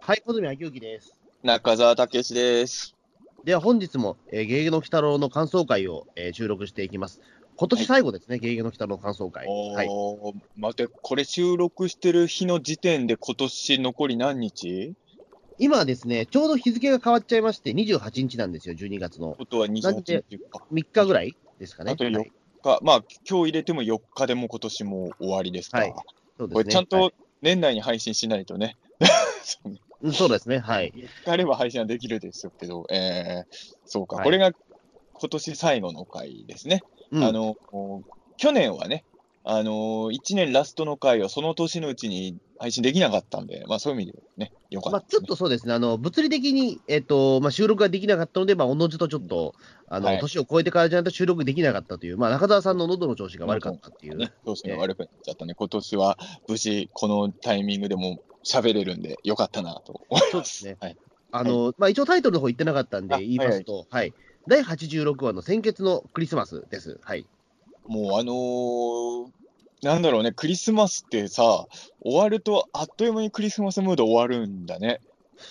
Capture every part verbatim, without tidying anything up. はい、小泉昭之です。中澤武史です。では本日も、えー、ゲゲの鬼太郎の感想会を、えー、収録していきます。今年最後ですね、はい、ゲゲの鬼太郎の感想会。おー、待って、これ収録してる日の時点で今年残り何日？今はですね、ちょうど日付が変わっちゃいまして、にじゅうはちにちなんですよ、じゅうにがつの。ことはにじゅうはちにちか。みっかぐらいですかね。あとよっか、はい、まあ、今日入れてもよっかでも今年も終わりですか。はい、そうですね、これちゃんと年内に配信しないとね。はい、そうですね、はい。よっかあれば配信はできるでしょうけど、えー、そうか、はい、これが今年最後の回ですね。うん、あの去年はね、あのいちねんラストの回をその年のうちに配信できなかったんで、まあ、そういう意味でね、よかった、ね。まあちょっとそうですね、あの物理的に、えーとまあ、収録ができなかったので、まあ、おのずとちょっと、あの、はい、年を超えてからじゃないと収録できなかったという、まあ、中澤さんの喉の調子が悪かったっていう。調子が悪くなっちゃったね、今年は無事、このタイミングでも喋れるんで、よかったなと思います。そうですね、はい、あの、はい、まあ、一応、タイトルの方言ってなかったんで、言いますと、はい、はい、だいはちじゅうろくわの鮮血のクリスマスです。はい、もうあのー、なんだろうね、クリスマスってさ、終わるとあっという間にクリスマスムード終わるんだね。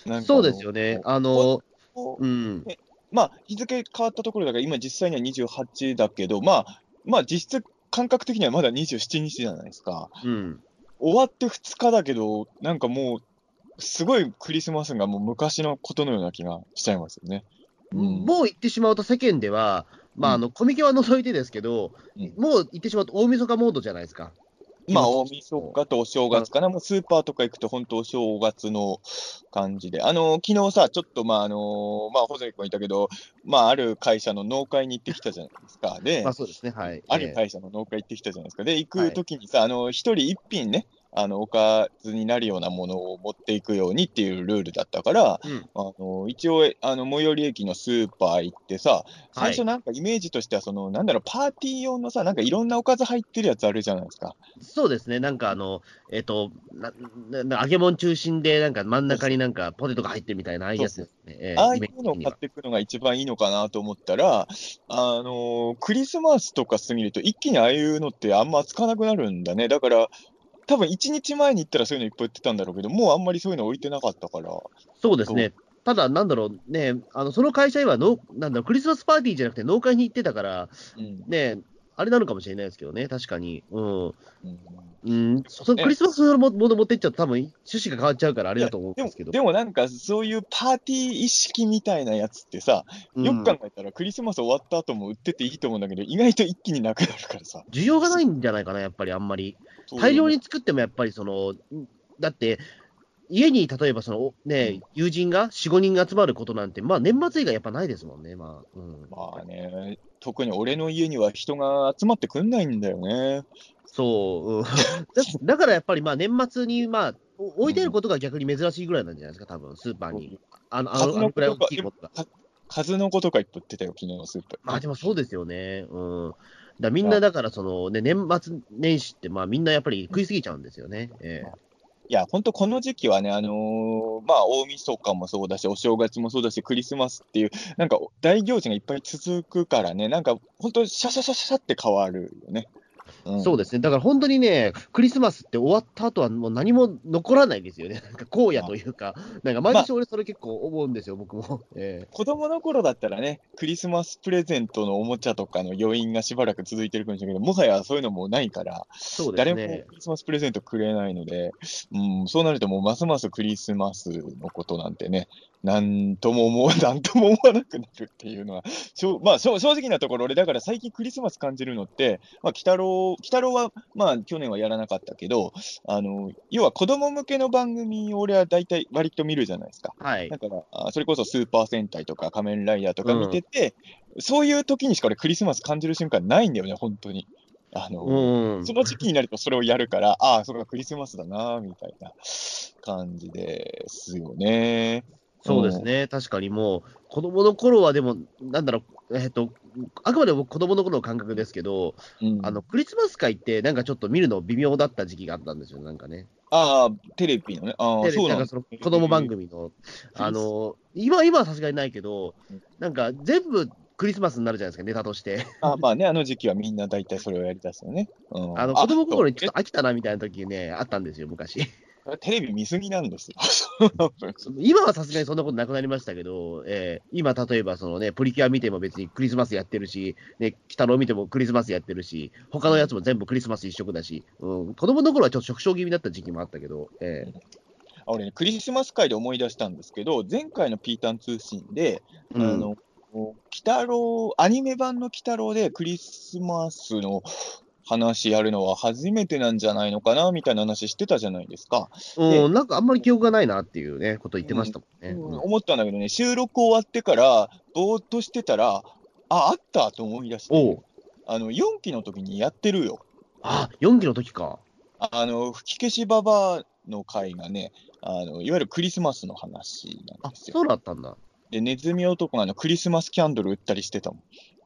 なんかそうですよね。あのーうん、まあ、日付変わったところだから、今実際にはにじゅうはちだけど、まあ、まあ、実質感覚的にはまだにじゅうしちにちじゃないですか。うん、終わってふつかだけど、なんかもう、すごいクリスマスがもう昔のことのような気がしちゃいますよね。うん、もう言ってしまうと世間では、まあ、あのコミケは除いてですけど、うん、もう言ってしまうと大晦日モードじゃないですか。まあ、大晦日とお正月かな、もうスーパーとか行くと本当お正月の感じで、あの昨日さ、ちょっとまああのまあ穂積君いたけど、まあある会社の納会に行ってきたじゃないですか。で、まあそうですね、はい。ある会社の納会行ってきたじゃないですか。で、行くときにさ、はい、あの一人一品ね、あのおかずになるようなものを持っていくようにっていうルールだったから、うん、あの一応あの最寄り駅のスーパー行ってさ、最初なんかイメージとしてはその、はい、なんだろう、パーティー用のさ、なんかいろんなおかず入ってるやつあるじゃないですか。そうですね、なんかあのえっ、ー、となな揚げ物中心でなんか真ん中になんかポテトが入ってるみたいなああいうやつですね。ああいうのを買っていくのが一番いいのかなと思ったら、あのクリスマスとか過ぎると一気にああいうのってあんまつかなくなるんだね。だから多分いちにちまえに行ったらそういうのいっぱい売ってたんだろうけど、もうあんまりそういうの置いてなかったから。そうですね。ただ、なんだろうね、あのその会社はのなんだろう、クリスマスパーティーじゃなくて納会に行ってたから、うん、ね、あれなのかもしれないですけどね、確かに。うん。うんうん、そのクリスマスのもの持っていっちゃうと多分趣旨が変わっちゃうからあれだと思うんですけど。でも、でもなんかそういうパーティー意識みたいなやつってさ、よく考えたらクリスマス終わった後も売ってていいと思うんだけど、意外と一気になくなるからさ。需要がないんじゃないかな、やっぱりあんまり。大量に作ってもやっぱりその、だって家に例えばその、ね、友人がよん、ごにん集まることなんて、まあ、年末以外やっぱないですもんね。まあ、うん、まあね、特に俺の家には人が集まってくんないんだよね。そう、うん、だ, だからやっぱりまあ年末にまあ置いてることが逆に珍しいぐらいなんじゃないですか、多分スーパーに。あの、あの、あのくらい大きいことが。数の子とかいっぱい売ってたよ、昨日のスーパー。まあでもそうですよね。うん、だみんなだからその、ね、年末年始ってまあみんなやっぱり食いすぎちゃうんですよね。えーいや、本当この時期はね、あのー、まあ、大晦日もそうだし、お正月もそうだし、クリスマスっていう、なんか大行事がいっぱい続くからね、なんか本当シャシャシャシャって変わるよね。うん、そうですね。だから本当にね、クリスマスって終わった後はもう何も残らないですよね。なんか荒野というか、なんか毎年俺それ結構思うんですよ、まあ、僕も。えー、子供の頃だったらね、クリスマスプレゼントのおもちゃとかの余韻がしばらく続いてるかもしれないけど、もはやそういうのもないから、そうですね、誰もクリスマスプレゼントくれないので、うん、そうなるともうますますクリスマスのことなんてね、なんとも思う、なんとも思わなくなるっていうのは、しょまあ、しょ正直なところ、俺だから最近クリスマス感じるのって、まあ、鬼太郎、鬼太郎は、まあ、去年はやらなかったけど、あの要は子供向けの番組を俺は大体割と見るじゃないですか。はい、だからあ、それこそスーパー戦隊とか仮面ライダーとか見てて、うん、そういう時にしか俺クリスマス感じる瞬間ないんだよね、本当に。あの、うん、その時期になるとそれをやるから、ああ、それがクリスマスだな、みたいな感じですよね。そうですね、確かにもう、子どもの頃はでも、なんだろう、えっと、あくまでも子どもの頃の感覚ですけど、うん、あのクリスマス会って、なんかちょっと見るの微妙だった時期があったんですよ、なんかね。ああ、テレビのね、ああ、そうなんですか。子ども番組の、あの今、今はさすがにないけど、なんか全部クリスマスになるじゃないですか、ネタとして。ああ、まあね、あの時期はみんな大体それをやりだすよね。うん、あの子ども心にちょっと飽きたなみたいな時ね、あったんですよ、昔。テレビ見すぎなんですよ。今はさすがにそんなことなくなりましたけど、えー、今例えばその、ね、プリキュア見ても別にクリスマスやってるし、ね、鬼太郎見てもクリスマスやってるし、他のやつも全部クリスマス一色だし、うん、子供の頃はちょっと食傷気味だった時期もあったけど、えー、あ俺、ね、クリスマス会で思い出したんですけど、前回のピータン通信で、うん、あの北郎アニメ版の鬼太郎でクリスマスの話やるのは初めてなんじゃないのかなみたいな話してたじゃないですか。うん、なんかあんまり記憶がないなっていうねこと言ってましたもんね、うんうん、思ったんだけどね、収録終わってからぼーっとしてたら、ああったと思い出して、あのよんきの時にやってるよ。あ、よんきの時か。あの吹き消しババアの回がね、あのいわゆるクリスマスの話なんですよ。あ、そうだったんだ。でネズミ男があのクリスマスキャンドル売ったりしてたもん。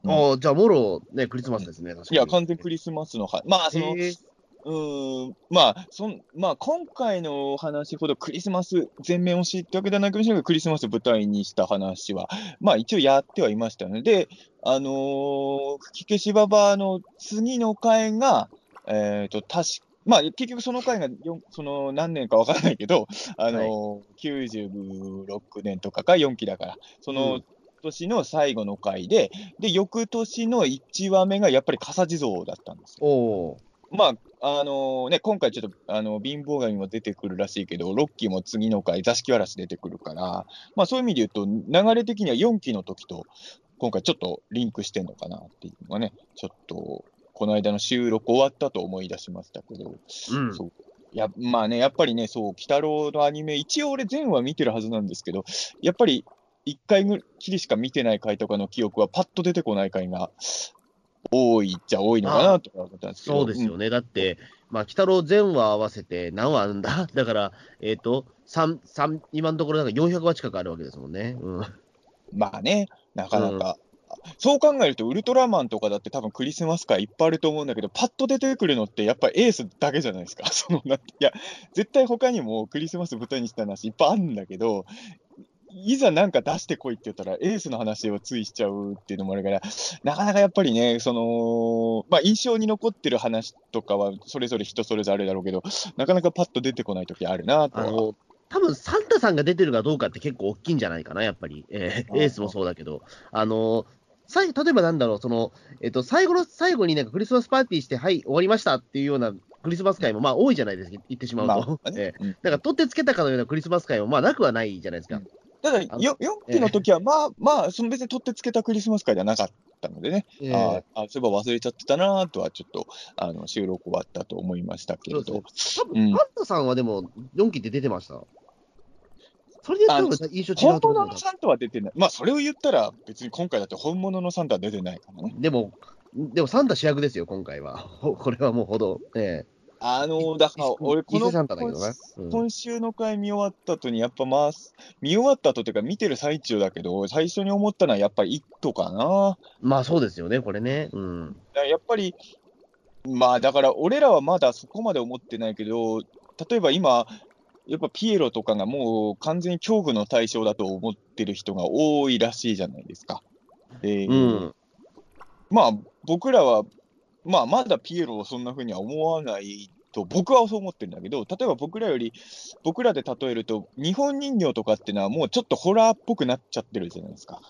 うん、あ、じゃあもろ、ね、クリスマスですね。確かに。いや、完全クリスマスの話。まあ、その、うーん、まあ、そん、まあ、今回の話ほどクリスマス全面推しってわけではないかもしれないけど、クリスマス舞台にした話は、まあ、一応やってはいましたので、あのー、吹き消しババアの次の回が、えっと、確か、まあ、結局その回がその何年か分からないけど、あの、はい、きゅうじゅうろくねんとかかよんきだから、その年の最後の回で、うん、で翌年のいちわめがやっぱり笠地蔵だったんですよ。おまああのーね、今回ちょっとあの貧乏神も出てくるらしいけど、ろっきも次の回座敷わらし出てくるから、まあ、そういう意味で言うと流れ的にはよんきの時と今回ちょっとリンクしてんのかなっていうのがね、ちょっとこの間の収録終わったと思い出しましたけど、うん、そうやまあね、やっぱりね、そう鬼太郎のアニメ一応俺全話見てるはずなんですけど、やっぱりいっかいきりしか見てない回とかの記憶はパッと出てこない回が多いっちゃ多いのかなとか思ったんですけど。そうですよね、うん、だってまあ鬼太郎全話合わせて何話あるんだだからえっ、ー、とさん さん今のところなんかよんひゃくわ近くあるわけですもんね、うん、まあね、なかなか、うん、そう考えるとウルトラマンとかだって多分クリスマス回いっぱいあると思うんだけど、パッと出てくるのってやっぱりエースだけじゃないですか。その、いや絶対他にもクリスマス舞台にした話いっぱいあるんだけど、いざなんか出してこいって言ったらエースの話をついしちゃうっていうのもあるから、なかなかやっぱりね、その、まあ、印象に残ってる話とかはそれぞれ人それぞれだろうけど、なかなかパッと出てこない時あるなと。多分サンタさんが出てるかどうかって結構大きいんじゃないかな、やっぱり、えー、エースもそうだけど、あの最例えばなんだろう、その、えっと、最後の最後になんかクリスマスパーティーして、はい、終わりましたっていうようなクリスマス会もまあ多いじゃないですか、言ってしまうと。だ、まあね、えー、から取ってつけたかのようなクリスマス会もまあなくはないじゃないですか。ただ、よんきの時は、まあ、えー、まあ、その別に取ってつけたクリスマス会ではなかったのでね、えー、ああ、そういえば忘れちゃってたなとは、ちょっとあの収録終わったと思いましたけれど。たぶん、サンタさんはでも、よんきって出てました？それで多分印象違うと思う。本物のサンタは出てない。まあ、それを言ったら、別に今回だって本物のサンタは出てないからね。でも、でもサンタ主役ですよ、今回は。これはもうほど。えーあのだから俺この今週の回見終わった後にやっぱまあ見終わった後というか見てる最中だけど、最初に思ったのはやっぱりイットかな。まあそうですよね、これね、うん、やっぱりまあだから俺らはまだそこまで思ってないけど、例えば今やっぱピエロとかがもう完全に恐怖の対象だと思ってる人が多いらしいじゃないですか。で、うん、まあ僕らはまあ、まだピエロをそんなふうには思わないと、僕はそう思ってるんだけど、例えば僕らより、僕らで例えると、日本人形とかっていうのは、もうちょっとホラーっぽくなっちゃってるじゃないですか。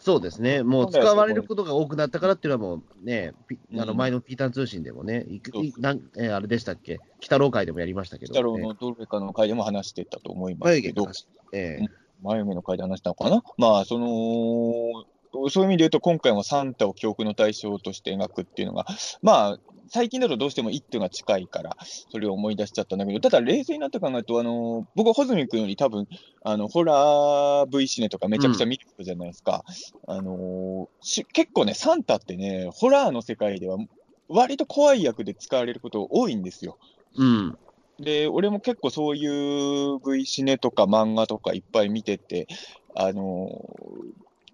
そうですね、もう使われることが多くなったからっていうのは、もうね、うん、あの前のピーター通信でもね、いくいなんえー、あれでしたっけ、鬼太郎会でもやりましたけど、ね、鬼太郎のどれかの会でも話してたと思いますけど、えー、眉毛の会で話したのかな。まあそのそういう意味で言うと、今回もサンタを記憶の対象として描くっていうのが、まあ、最近だとどうしても一手が近いから、それを思い出しちゃったんだけど、ただ冷静になって考えると、あの僕は穂積君より多分、あのホラー V シネとかめちゃくちゃ見る人じゃないですか、うん、あのし結構ね、サンタってね、ホラーの世界では、割と怖い役で使われること多いんですよ。うん、で俺も結構そういう V シネとか漫画とかいっぱい見てて、あの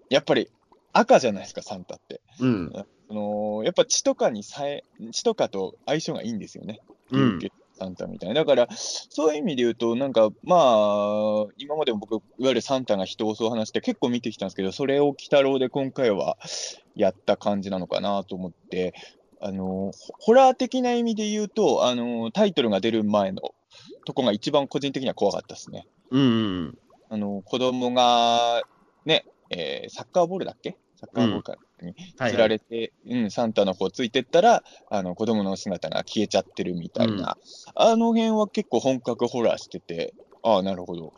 やっぱり、赤じゃないですか、サンタって、うん、あのやっぱ血とかにさえ血とかと相性がいいんですよね、うん、サンタみたいな。だからそういう意味で言うと、なんかまあ今までも僕いわゆるサンタが人を襲う話って結構見てきたんですけど、それを鬼太郎で今回はやった感じなのかなと思って、あのホラー的な意味で言うと、あのタイトルが出る前のとこが一番個人的には怖かったですね。うんうん、あの子供がね、えー、サッカーボールだっけサッカーボールかに釣られて、うんはいはいうん、サンタの子をついてったらあの子供の姿が消えちゃってるみたいな、うん、あの辺は結構本格ホラーしてて、ああなるほど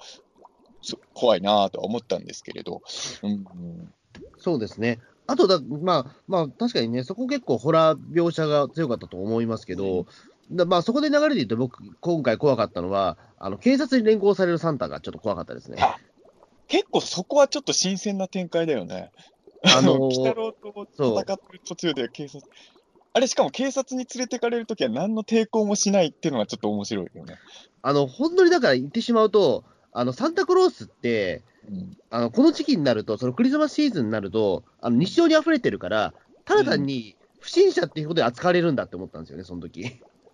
怖いなとは思ったんですけれど、うんうん、そうですね。あとだ、まあまあ、確かにねそこ結構ホラー描写が強かったと思いますけど、うんだまあ、そこで流れで言うと僕今回怖かったのはあの警察に連行されるサンタがちょっと怖かったですね。結構そこはちょっと新鮮な展開だよね。あの鬼太郎と戦ってる途中で警察あれしかも警察に連れてかれるときは何の抵抗もしないっていうのがちょっと面白いよね。あの本当にだから言ってしまうとあのサンタクロースって、うん、あのこの時期になるとそのクリスマスシーズンになるとあの日常にあふれてるからただ単に不審者っていうことで扱われるんだって思ったんですよねその時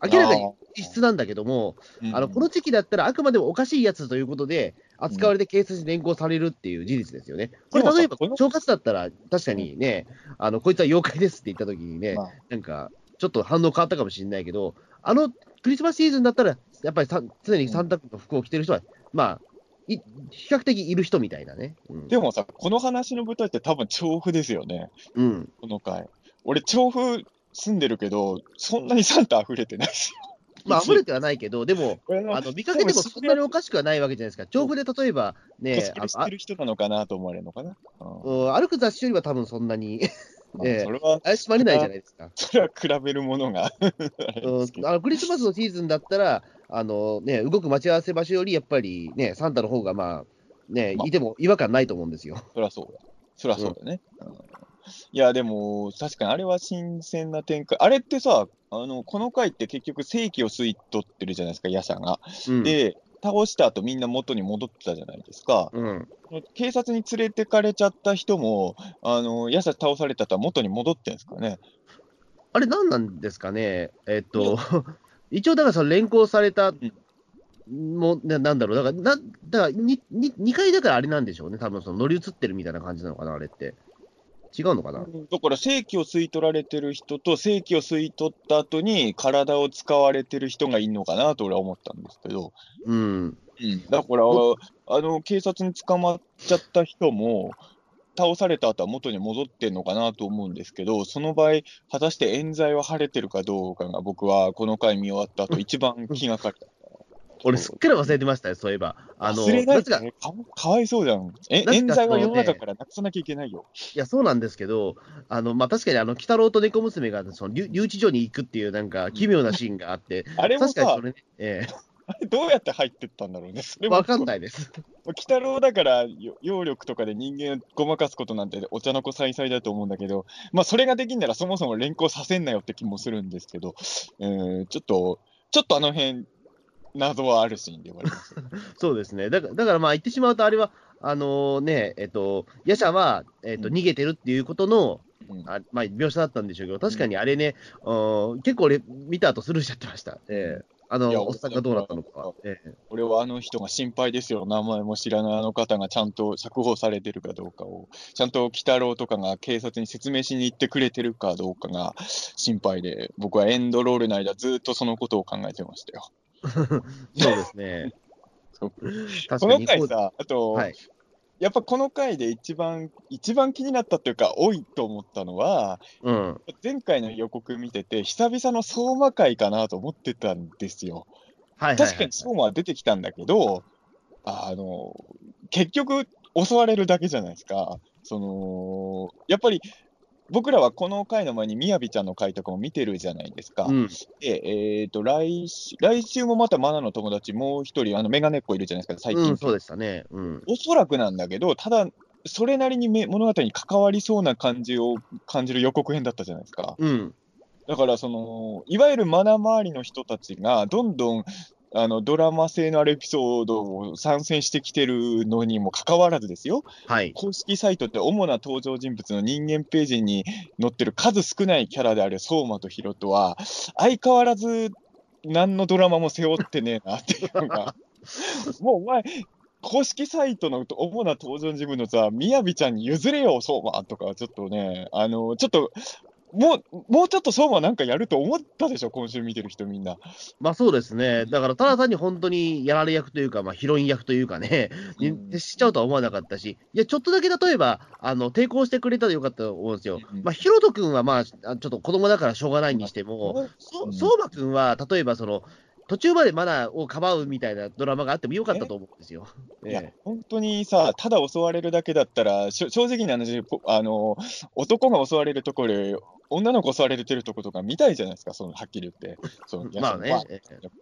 明らかに異質なんだけどもあ、あのこの時期だったらあくまでもおかしいやつということで扱われて警察に連行されるっていう事実ですよね。これ例えば正月だったら確かにね、あのこいつは妖怪ですって言った時にね、まあ、なんかちょっと反応変わったかもしれないけど、あのクリスマスシーズンだったらやっぱり常にサンタの服を着てる人は、まあ、い比較的いる人みたいなね、うん、でもさこの話の舞台って多分調布ですよね、うん、この回俺調布住んでるけどそんなにサンタ溢れてないしまあ溢れてはないけどでもあの見かけてもそんなにおかしくはないわけじゃないですか。調布で例えばね知ってる人なのかなと思われるのかな、うん、歩く雑誌よりは多分そんなにええ、それは怪しまれないじゃないですか。それは比べるものがあのクリスマスのシーズンだったらあの、ね、動く待ち合わせ場所よりやっぱり、ね、サンタの方が、まあねまあ、いても違和感ないと思うんですよ。そりゃそうだそりゃそうだね、うん、いやでも確かにあれは新鮮な展開。あれってさあのこの回って結局正気を吸い取ってるじゃないですかヤシャが、うん、で倒した後みんな元に戻ってたじゃないですか、うん、警察に連れてかれちゃった人もあのヤシャ倒されたとは元に戻ってんですかね。あれ何なんですかねえー、っと一応だからその連行された、うん、もななんだろうだからなだからにににかいだからあれなんでしょうね多分その乗り移ってるみたいな感じなのかなあれって違うのかな。だから正気を吸い取られてる人と正気を吸い取った後に体を使われてる人がいるのかなと俺は思ったんですけど、うんうん、だからあの警察に捕まっちゃった人も倒された後は元に戻ってんのかなと思うんですけどその場合果たして冤罪は晴れてるかどうかが僕はこの回見終わった後一番気がかりだ俺すっかり忘れてましたよそういえばあの忘れないですね か, かわいそうじゃんえ、ね、冤罪は世の中からなくさなきゃいけないよ。いやそうなんですけどあの、まあ、確かにあの鬼太郎と猫娘がその留置所に行くっていうなんか奇妙なシーンがあって、うん、あれもさ確かにそれ、ねええ、あれどうやって入ってったんだろうねそれも分かんないです鬼太郎だから妖力とかで人間をごまかすことなんてお茶の子さいさいだと思うんだけど、まあ、それができんならそもそも連行させんなよって気もするんですけど、えー、ちょっとちょっとあの辺謎はあるシーンで言われますそうですねだから、だからまあ言ってしまうとあれはあのー、ねえっとヤシャは、えっと、逃げてるっていうことの、うんあまあ、描写だったんでしょうけど確かにあれね、うん、結構俺見た後スルーしちゃってました、えー、あのおっさんがどうなったのか、えー、俺はあの人が心配ですよ。名前も知らないあの方がちゃんと釈放されてるかどうかをちゃんと鬼太郎とかが警察に説明しに行ってくれてるかどうかが心配で僕はエンドロールの間ずっとそのことを考えてましたよそうですねそう確かにこの回さあと、はい、やっぱこの回で一番一番気になったというか多いと思ったのは、うん、前回の予告見てて久々の相馬回かなと思ってたんですよ、はいはいはいはい、確かに相馬は出てきたんだけどあの結局襲われるだけじゃないですか。そのやっぱり僕らはこの回の前にみやびちゃんの回とかも見てるじゃないですか、うん、で、えーと、来週、来週もまたマナの友達もう一人あのメガネっ子いるじゃないですか最近、うん、そうでしたね、うん、おそらくなんだけどただそれなりに物語に関わりそうな感じを感じる予告編だったじゃないですか、うん、だからそのいわゆるマナ周りの人たちがどんどんあのドラマ性のあるエピソードを参戦してきてるのにもかかわらずですよ、はい、公式サイトって主な登場人物の人間ページに載ってる数少ないキャラである相馬とヒロとは相変わらず何のドラマも背負ってねえなっていうのがもうお前公式サイトの主な登場人物はみやびちゃんに譲れよ相馬とかちょっとねあのちょっともう、もうちょっと相馬なんかやると思ったでしょ、今週見てる人みんな。まあそうですね。だからただ単に本当にやられ役というか、まあ、ヒロイン役というかね、うん、しちゃうとは思わなかったし、いや、ちょっとだけ例えば、あの抵抗してくれたらよかったと思うんですよ。うん、まあ、ヒロト君は、まあ、ちょっと子供だからしょうがないにしても、うん、相馬君は、例えばその、途中までマナーをかばうみたいなドラマがあってもよかったと思うんですよ。いや、ええ、本当にさ、ただ襲われるだけだったら、正直な話、あの男が襲われるところで、女の子襲われてるところとか見たいじゃないですか、そのはっきり言って、そのまあね、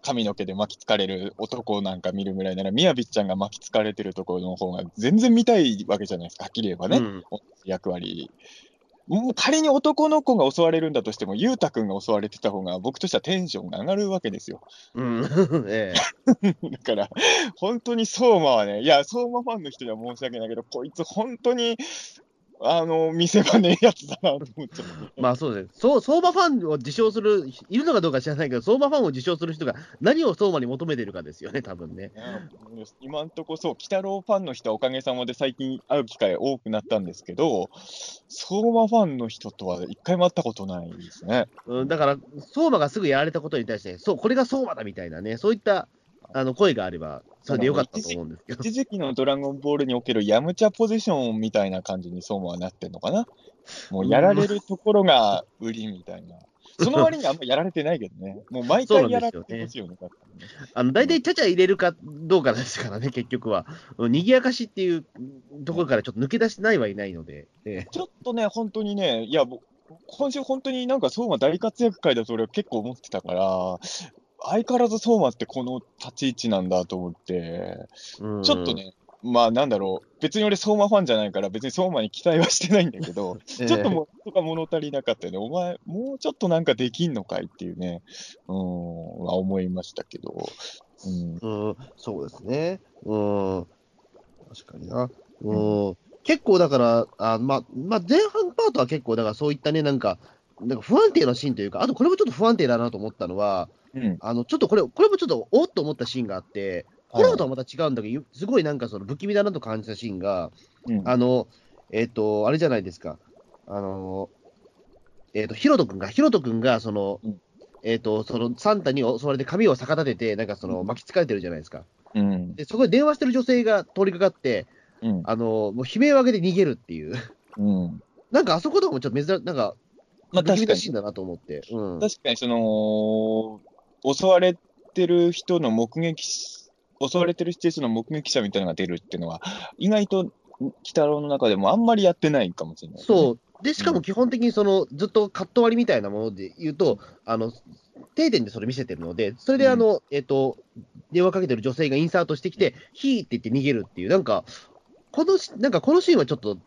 髪の毛で巻きつかれる男なんか見るぐらいなら、みやびっちゃんが巻きつかれてるところの方が全然見たいわけじゃないですか、はっきり言えばね、うん、役割。もう仮に男の子が襲われるんだとしても、裕太君が襲われてた方が、僕としてはテンションが上がるわけですよ。うんええ、だから、本当に相馬はね、いや、相馬ファンの人には申し訳ないけど、こいつ、本当にあの見せ場ねえやつだなと思っちゃう。まあそうです、そう相馬ファンを自称する、いるのかどうか知らないけど、相馬ファンを自称する人が何を相馬に求めてるかですよね、多分ね。今んとこそう、鬼太郎ファンの人はおかげさまで最近会う機会多くなったんですけど、相馬ファンの人とは一回も会ったことないですね。うん、だから、相馬がすぐやられたことに対して、そう、これが相馬だみたいなね、そういったあの声があれば。それでよかったと思うんですけど、一時期のドラゴンボールにおけるヤムチャポジションみたいな感じに相馬はなってんのかな。もうやられるところが売りみたいな。その割にあんまやられてないけどね。もう毎回やられてますよね。大体ちゃちゃ入れるかどうかですからね、結局は。にぎやかしっていうところからちょっと抜け出してないはいないので。ね、ちょっとね、本当にね、いや、今週本当になんか相馬大活躍会だと俺は結構思ってたから、相変わらず相馬ってこの立ち位置なんだと思って、うん、ちょっとね、まあなんだろう、別に俺相馬ファンじゃないから別に相馬に期待はしてないんだけど、えー、ちょっともとか物足りなかったよね。お前もうちょっとなんかできんのかいっていうね、うん、は思いましたけど、うん、うん、そうですね、うん、確かにな、うんうん、結構だからあ、まあ、まあ前半パートは結構だからそういったね、なんかなんか不安定なシーンというか、あとこれもちょっと不安定だなと思ったのは、うん、あのちょっとこれ、これもちょっとおっと思ったシーンがあって、これとはまた違うんだけど、すごいなんかその不気味だなと感じたシーンが、うん、あの、えっ、ー、と、あれじゃないですか、あの、えっ、ー、と、ヒロト君が、ヒロト君がその、うん、えっ、ー、と、そのサンタに襲われて髪を逆立てて、なんかその巻きつかれてるじゃないですか。うん、でそこで電話してる女性が通りかかって、うん、あの、もう悲鳴を上げて逃げるっていう、うん、なんかあそこでもちょっと珍しい、なんか、まあ、確かにしいんだなと思って、うん、確かにその襲われてる人の目撃襲われてる人の目撃者みたいなのが出るっていうのは意外と鬼太郎の中でもあんまりやってないかもしれない、ね、そうでしかも基本的にその、うん、ずっとカット割りみたいなもので言うとあの定点でそれ見せてるのでそれであの、うん、えっと電話かけてる女性がインサートしてきてヒーって言って逃げるっていうなんかこのなんかこのシーンはちょっと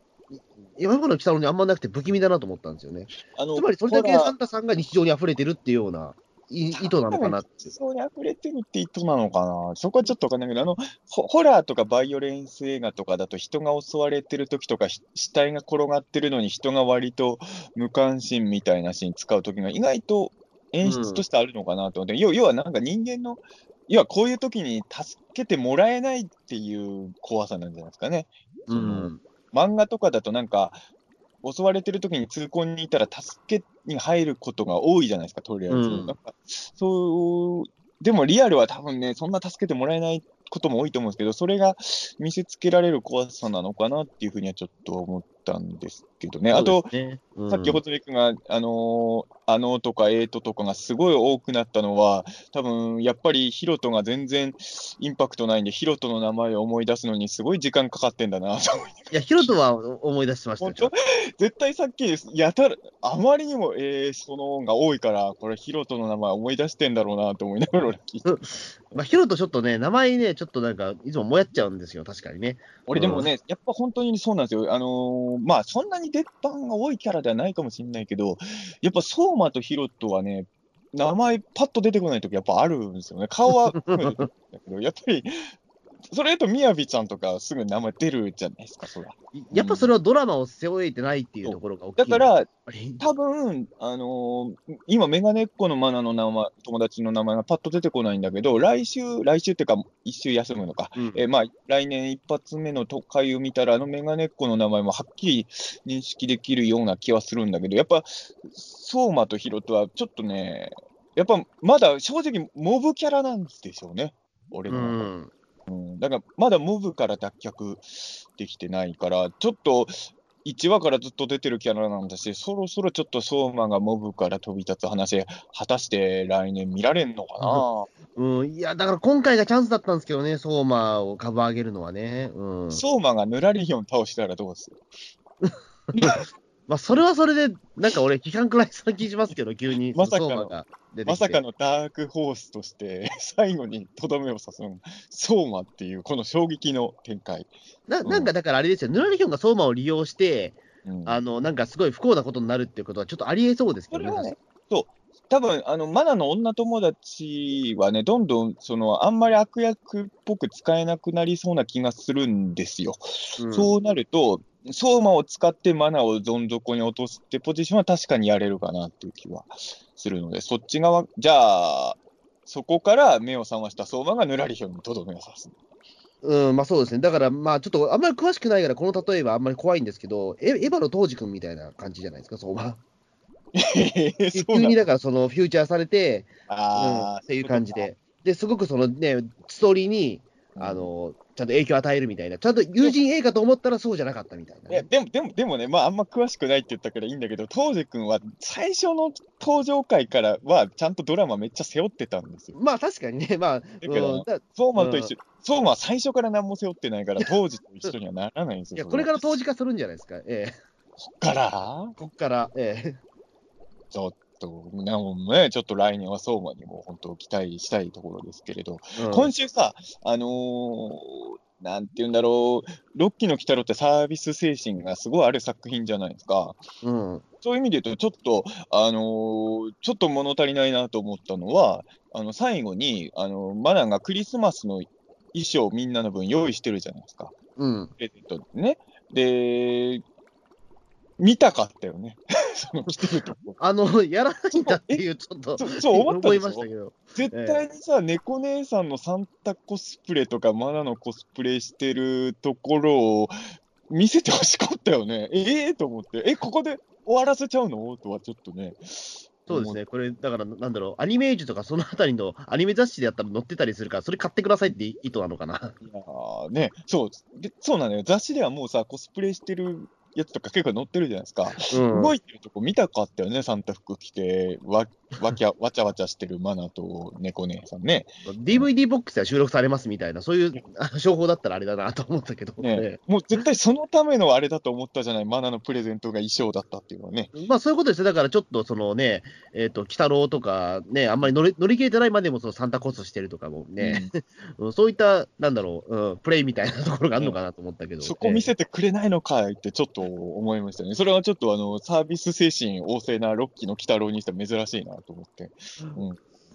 今の鬼太郎にあんまなくて不気味だなと思ったんですよね。あのつまりそれだけサンタさんが日常にあふれてるっていうような意図なのかなって。日常にあふれてるって意図なのかな。そこはちょっとわかんないけどあのホ、ホラーとかバイオレンス映画とかだと人が襲われてるときとか死体が転がってるのに人が割と無関心みたいなシーン使うときが意外と演出としてあるのかなと思って、うん、要, 要はなんか人間の要はこういうときに助けてもらえないっていう怖さなんじゃないですかね。うん。漫画とかだとなんか襲われてるときに通行にいたら助けに入ることが多いじゃないですか、とりあえず、うん、なんかそうでもリアルは多分ねそんな助けてもらえないことも多いと思うんですけどそれが見せつけられる怖さなのかなっていうふうにはちょっと思ったんですけどね。あと、ねうん、さっきほつみ君があのー、あのーとかエイトとかがすごい多くなったのは多分やっぱりヒロトが全然インパクトないんでヒロトの名前を思い出すのにすごい時間かかってんだなと思います。いやヒロトは思い出してましたよ。本当絶対さっきやたらあまりにもえー、その音が多いからこれヒロトの名前思い出してんだろうなと思いながら俺聞いて、うんまあ、ヒロトちょっとね名前ねちょっとなんかいつももやっちゃうんですよ。確かにね俺でもね、うん、やっぱ本当にそうなんですよ。あのー、まあそんなに出っ版が多いキャラではないかもしれないけどやっぱ相馬とヒロトはね名前パッと出てこないときやっぱあるんですよね。顔はだけどやっぱりそれとみやびちゃんとかすぐ名前出るじゃないですか、それは。やっぱそれはドラマを背負えてないっていうところが大きい。だから、多分あのー、今、メガネっ子のマナの名前、友達の名前がパッと出てこないんだけど、来週、来週っていうか、一週休むのか、うん、えー、まあ、来年一発目の都会を見たら、あのメガネっ子の名前もはっきり認識できるような気はするんだけど、やっぱ、相馬とヒロとはちょっとね、やっぱまだ正直、モブキャラなんでしょうね、俺の。うんうん、だからまだモブから脱却できてないから、ちょっといちわからずっと出てるキャラなんだし、そろそろちょっと相馬がモブから飛び立つ話、果たして来年見られんのかな、うんうん、いや、だから今回がチャンスだったんですけどね、相馬を株上げるのはね、うん、相馬がぬらりひょん倒したらどうするまあそれはそれで、なんか俺、批判くらいさ気しますけど、急にまさかのが出てきて、まさかのダークホースとして、最後にとどめを刺すの、相馬っていう、この衝撃の展開。な, なんかだからあれですよ、ぬらりひょんが相馬を利用して、うん、あの、なんかすごい不幸なことになるっていうことは、ちょっとありえそうですけどね。それはね、そう多分あのマナの女友達はね、どんどんそのあんまり悪役っぽく使えなくなりそうな気がするんですよ、うん、そうなると相馬を使ってマナをどん底に落とすってポジションは確かにやれるかなっていう気はするので、そっち側じゃあそこから目を覚ました相馬がぬらりひょんにとどめを刺す。うん、まあそうですね。だからまあちょっとあんまり詳しくないからこの例えはあんまり怖いんですけど、エヴァの当時君みたいな感じじゃないですか相馬急にだからそのフューチャーされてあ、うん、っていう感じで、ですごくそのねストーリーにあのちゃんと影響を与えるみたいな、ちゃんと友人 A かと思ったらそうじゃなかったみたいな、ね、いやでもでもでもね、まああんま詳しくないって言ったからいいんだけど、当時君は最初の登場回からはちゃんとドラマめっちゃ背負ってたんですよ。まあ確かにね、まあだけど、うん、相馬と一緒、うん、相馬は最初から何も背負ってないから当時と一緒にはならないんですよ。いやこれから当時化するんじゃないですか。ええ、こっからこっからええちょっと、なもね、ちょっと来年は相馬にも本当期待したいところですけれど、うん、今週さ、あのー、なんていうんだろう、ロッキーの鬼太郎ってサービス精神がすごいある作品じゃないですか。うん、そういう意味で言うと、ちょっと、あのー、ちょっと物足りないなと思ったのは、あの最後に、あのー、マナがクリスマスの衣装をみんなの分用意してるじゃないですか。うん。えっとね、で、見たかったよね。その来てるとこあのやらないんだっていうちょっとそう思ったでしょ。思いましたけど絶対にさ、えー、猫姉さんのサンタコスプレとかマナのコスプレしてるところを見せてほしかったよね。ええー、と思って、えここで終わらせちゃうのとはちょっとね。そうですね、これだからなんだろう、アニメージュとかそのあたりのアニメ雑誌でやったら載ってたりするから、それ買ってくださいって意図なのかな。いやーね、そうで、そうなのよ。雑誌ではもうさコスプレしてるやつとか結構乗ってるじゃないですか、うん、動いてるとこ見たかったよね。サンタ服着て わ, わ, きゃわちゃわちゃしてるマナと猫姉さんねディーブイディー ボックスでは収録されますみたいな、そういう商法だったらあれだなと思ったけど、ねね、もう絶対そのためのあれだと思ったじゃない。マナのプレゼントが衣装だったっていうのはね、まあそういうことですね。だからちょっとそのね、えーと、鬼太郎とかね、あんまり乗り切れてないまでもそのサンタコスしてるとかもね、うん、そういったなんだろう、うん、プレイみたいなところがあるのかなと思ったけど、ね、そこ見せてくれないのかいってちょっと思いましたね。それはちょっとあのサービス精神旺盛なロッキーの鬼太郎にしては珍しいなと思って、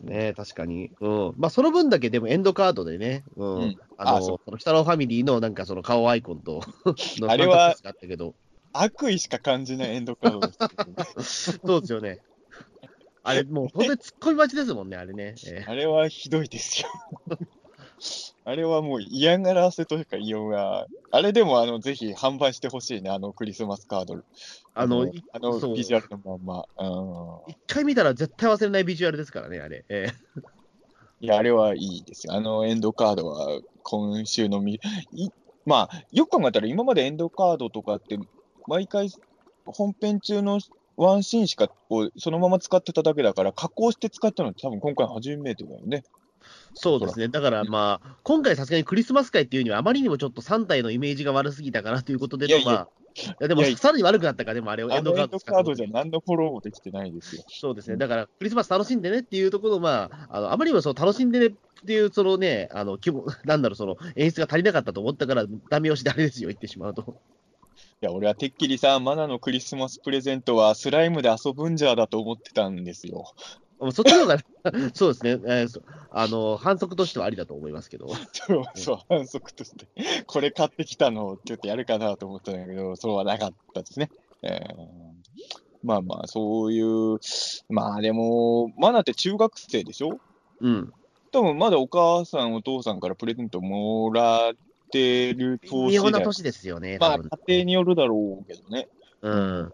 うん、ね確かに、うん、まあその分だけでもエンドカードでね、うんうん、あのあその鬼太郎ファミリーのなんかその顔アイコンとのあれはあったけど悪意しか感じないエンドカードですけど、ね、そうですよね。あれもう本当にツッコミ待ちですもんねあれね、えー、あれはひどいですよあれはもう嫌がらせというか異様が、あれでもあのぜひ販売してほしいね、あのクリスマスカード、あのあのビジュアルのまんま。一回見たら絶対忘れないビジュアルですからね、あれ。えー、いや、あれはいいですよ、あのエンドカードは今週のみ、まあ、よく考えたら、今までエンドカードとかって、毎回、本編中のワンシーンしかこうそのまま使ってただけだから、加工して使ったのって、多分今回初めてだよね。そうですね。だからまあ、うん、今回さすがにクリスマス会っていうにはあまりにもちょっとさん体のイメージが悪すぎたからということで、いやいや、まあ、いやでもさらに悪くなったから、でもあれをエンドカード使って、あのエンドカードじゃ何のフォローもできてないですよ。そうですね。だからクリスマス楽しんでねっていうところ、まあ、あのあまりにもその楽しんでねっていうそのね、あのなんだろうその演出が足りなかったと思ったからダメ押しであれですよ言ってしまうと。いや俺はてっきりさマナのクリスマスプレゼントはスライムで遊ぶんじゃだと思ってたんですよ。そっちの方が、そうですね、えー、あの、反則としてはありだと思いますけど。そう、そう、反則として、これ買ってきたのをちょっとやるかなと思ったんだけど、そうはなかったですね。えー、まあまあ、そういう、まあでも、マナって中学生でしょ？うん。多分まだお母さん、お父さんからプレゼントもらってる年。微妙な年ですよね。まあ、家庭によるだろうけどね。うん。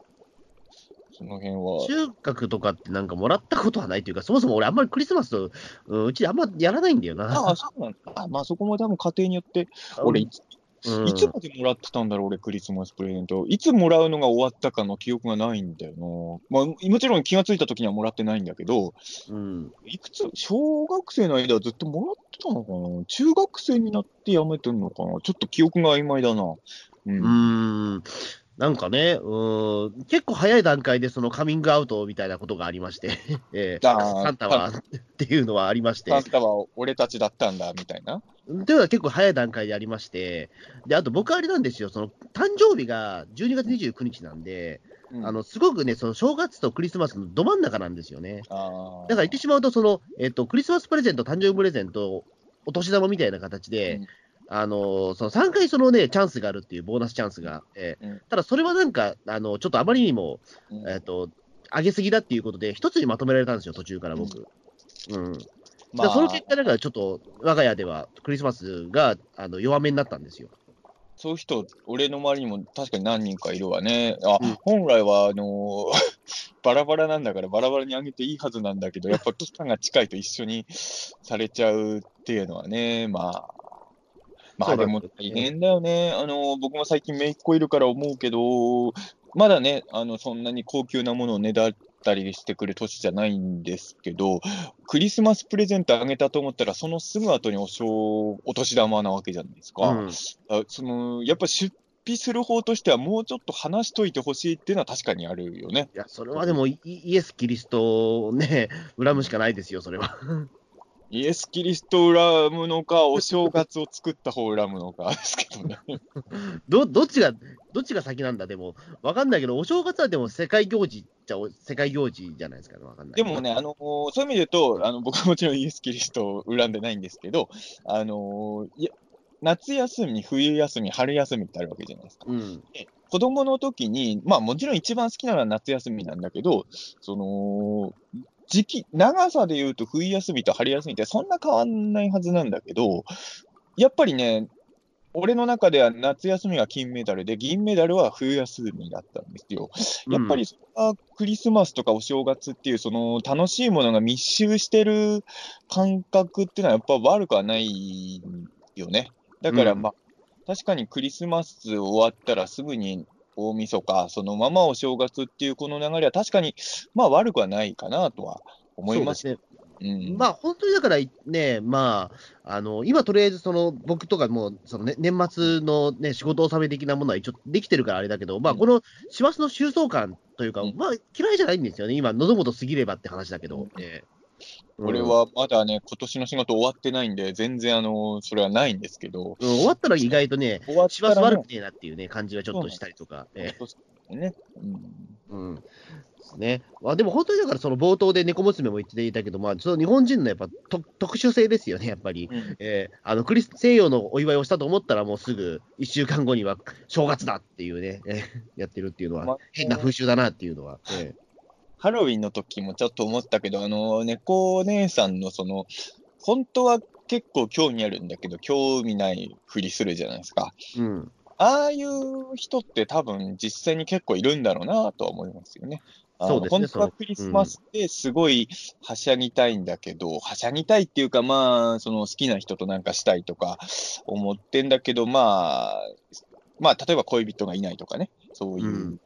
その辺は中学とかってなんかもらったことはないというか、そもそも俺あんまりクリスマスと、うん、うちあんまやらないんだよな。ああ、そうなんだ。あ、まあそこも多分家庭によって、俺いつ、うん、いつまでもらってたんだろう、俺クリスマスプレゼント。いつもらうのが終わったかの記憶がないんだよな。まあもちろん気がついた時にはもらってないんだけど、うん、いくつ、小学生の間はずっともらってたのかな。中学生になってやめてんのかな。ちょっと記憶が曖昧だな。うん。うーんなんかね、うん、結構早い段階でそのカミングアウトみたいなことがありまして、えー、サンタはっていうのはありまして、サンタは俺たちだったんだみたいな。というのは結構早い段階でありまして、であと僕あれなんですよ、その誕生日がじゅうにがつにじゅうくにちなんで、うん、あのすごくね、その正月とクリスマスのど真ん中なんですよね。あだから言ってしまうとその、えーと、クリスマスプレゼント、誕生日プレゼント、お年玉みたいな形で、うんあのー、そのさんかいその、ね、チャンスがあるっていうボーナスチャンスが、えーうん、ただそれはなんか、あのー、ちょっとあまりにも、うんえー、と上げすぎだっていうことで一つにまとめられたんですよ途中から僕、うんうんまあ、その結果だからちょっと我が家ではクリスマスがあの弱めになったんですよ。そういう人俺の周りにも確かに何人かいるわね。あ、うん、本来はあのーバラバラなんだからバラバラにあげていいはずなんだけどやっぱ期間が近いと一緒にされちゃうっていうのはねまあまあでも大変だよね。あの僕も最近姪っ子いるから思うけど、まだねあのそんなに高級なものをねだったりしてくる年じゃないんですけど、クリスマスプレゼントあげたと思ったらそのすぐ後にお正お年玉なわけじゃないですか。うん、あそのやっぱ出費する方としてはもうちょっと話しといてほしいっていうのは確かにあるよね。いやそれはでもイエスキリストをね恨むしかないですよそれは。イエス・キリストを恨むのか、お正月を作った方を恨むのかですけどねど。どっちが、どっちが先なんだ、でも、わかんないけど、お正月はでも世界行事じゃ、世界行事じゃないですかね、わかんない。でもね、あのー、そういう意味で言うと、あの僕はもちろんイエス・キリストを恨んでないんですけど、あのー、いや夏休み、冬休み、春休みってあるわけじゃないですか。うん子供の時に、まあもちろん一番好きなのは夏休みなんだけど、その、時期、長さで言うと冬休みと春休みってそんな変わんないはずなんだけど、やっぱりね、俺の中では夏休みが金メダルで、銀メダルは冬休みだったんですよ。やっぱりそれはクリスマスとかお正月っていう、その楽しいものが密集してる感覚っていうのはやっぱ悪くはないよね。だからまあ、うん、確かにクリスマス終わったらすぐに、大晦日、そのままお正月っていうこの流れは確かに、まあ、悪くはないかなとは思いますね。うん、まあ本当にだからね、まあ、あの今とりあえずその僕とかもうその、ね、年末の、ね、仕事納め的なものは一応できてるからあれだけど、まあ、この師走の収穫感というか、うんまあ、嫌いじゃないんですよね、今、喉元過ぎればって話だけど。うんね俺はまだね、今年の仕事終わってないんで、全然あのそれはないんですけど、うん、終わったら意外とね、しばらく悪くねえなっていう、ね、感じがちょっとしたりとか、ねねうんうんねまあ、でも本当にだから、その冒頭で猫娘も言っていたけど、まあ、その日本人のやっぱと特殊性ですよね、やっぱり、うんえーあのクリス、西洋のお祝いをしたと思ったら、もうすぐいっしゅうかんごには正月だっていうね、やってるっていうのは、変な風習だなっていうのは。えーハロウィンの時もちょっと思ったけど、あの、猫お姉さんのその、本当は結構興味あるんだけど、興味ないふりするじゃないですか。うん。ああいう人って多分実際に結構いるんだろうなとは思いますよね。そうですね。本当はクリスマスってすごいはしゃぎたいんだけど、うん、はしゃぎたいっていうかまあ、その好きな人となんかしたいとか思ってんだけど、まあ、まあ例えば恋人がいないとかね、そういう。うん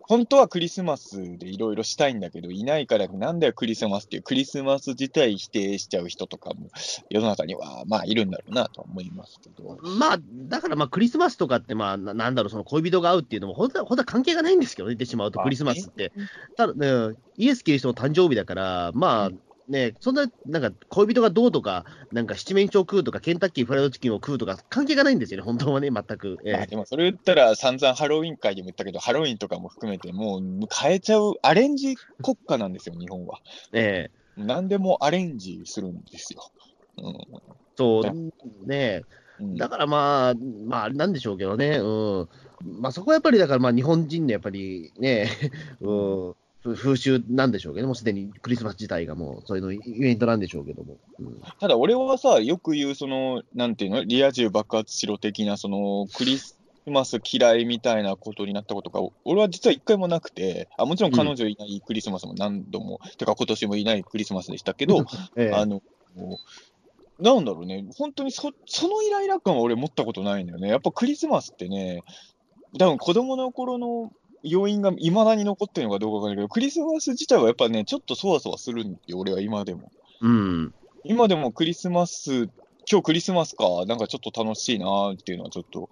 本当はクリスマスでいろいろしたいんだけど、いないからなんだよクリスマスっていう、クリスマス自体否定しちゃう人とかも世の中にはまあいるんだろうなと思いますけど。まあ、だからまあクリスマスとかってまあなんだろう、その恋人が会うっていうのも本当は、本当は関係がないんですけど、出てしまうとクリスマスって。ただ、ね、イエス・キリストの誕生日だから、まあね、そんな、なんか恋人がどうとか、なんか七面鳥を食うとか、ケンタッキーフライドチキンを食うとか、関係がないんですよね、本当はね、全く。えー、でもそれ言ったら、散々ハロウィン会でも言ったけど、ハロウィンとかも含めて、もう変えちゃう、アレンジ国家なんですよ、日本は。えー何でもアレンジするんですよ。うん、そうね、うん、だからまあ、まあ、あれなんでしょうけどね、うんまあ、そこはやっぱりだからまあ日本人のやっぱりね、うん、風習なんでしょうけども、すでにクリスマス自体がもう、そういうのイベントなんでしょうけども。うん、ただ、俺はさ、よく言う、その、なんていうの、リア充爆発しろ的な、そのクリスマス嫌いみたいなことになったことが俺は実は一回もなくて、あもちろん彼女いないクリスマスも何度も、うん、てか今年もいないクリスマスでしたけど、ええ、あのなんだろうね、本当に そ, そのイライラ感は俺持ったことないんだよね。やっぱクリスマスってね、多分子供の頃の要因がいまだに残ってるのかどうかわからないけど、クリスマス自体はやっぱねちょっとそわそわするんだよ俺は今でも、うん、今でもクリスマス今日クリスマスか、なんかちょっと楽しいなっていうのはちょっと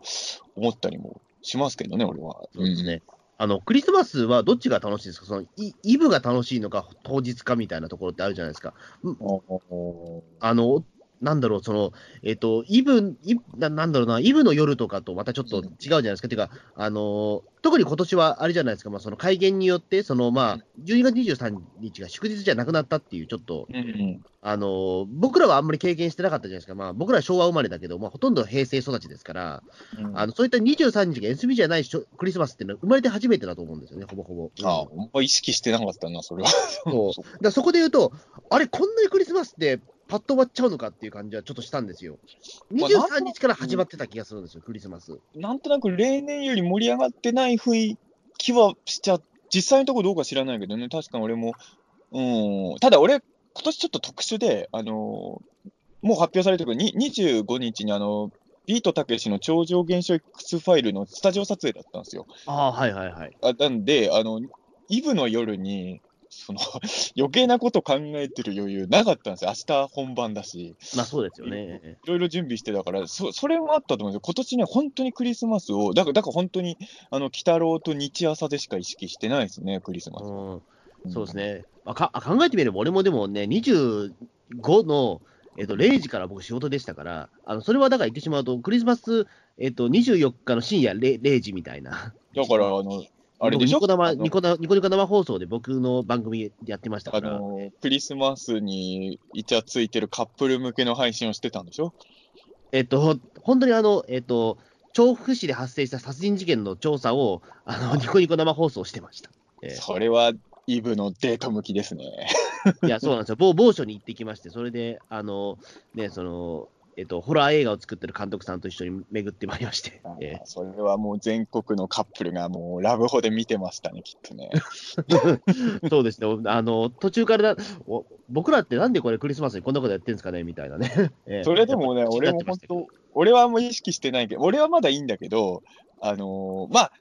思ったりもしますけどね、俺は。そうですね。あの、クリスマスはどっちが楽しいですか？そのイブが楽しいのか、当日かみたいなところってあるじゃないですか。あの、なんだろう、その、えっと、イブ、イブ、なんだろうな、イブの夜とかとまたちょっと違うじゃないですか。うん、てか、あの、特に今年はあれじゃないですか、まあ、その改元によって、その、まあ、じゅうにがつにじゅうさんにちが祝日じゃなくなったっていう、ちょっと、うんうん、あの、僕らはあんまり経験してなかったじゃないですか。まあ、僕らは昭和生まれだけど、まあ、ほとんど平成育ちですから、うん、あのそういったにじゅうさんにちが休みじゃないクリスマスっていうのは生まれて初めてだと思うんですよね、ほぼほぼ。ああ、うん、意識してなかったな、それは。そう。だからそこで言うと、あれ、こんなにクリスマスって、パッと終わっちゃうのかっていう感じはちょっとしたんですよ。にじゅうさんにちから始まってた気がするんですよ、まあ、クリスマス。なんとなく例年より盛り上がってない雰囲気はしちゃ、実際のところどうか知らないけどね、確かに俺も、うん、ただ俺、今年ちょっと特殊で、あのー、もう発表されてるけど、にじゅうごにちにあのビートたけしの超常現象 X ファイルのスタジオ撮影だったんですよ。ああ、はいはいはい。あなんであの、イブの夜に、その余計なこと考えてる余裕なかったんですよ、明日本番だし、まあそうですよね、いろいろ準備してたから、そ, それもあったと思うんですよ、今年ね、本当にクリスマスを、だから、だから本当に、あの鬼太郎と日朝でしか意識してないですね、クリスマス。うんうん、そうですね、あか考えてみれば、俺もでもね、にじゅうごの、えっと、れいじから僕、仕事でしたから、あのそれはだから言ってしまうと、クリスマス、えっと、にじゅうよっかの深夜 0, れいじみたいな。だからあのあれでしょ、ニコ生、ニコニコ生放送で僕の番組やってましたから、あのクリスマスにイチャついてるカップル向けの配信をしてたんでしょ。えっと本当にあのえっと調布市で発生した殺人事件の調査をあのニコニコ生放送してました。えー、それはイブのデート向きですね。いやそうなんですよ。某某所に行ってきまして、それであのねその。えっと、ホラー映画を作ってる監督さんと一緒に巡ってまいりまして、えー、それはもう全国のカップルがもうラブホで見てましたね、きっとね。そうですね、あの途中からだお、僕らってなんでこれクリスマスにこんなことやってるんですかねみたいなね。えー、それでもね、俺も本当、俺はもう意識してないけど、俺はまだいいんだけど、あのー、まあ、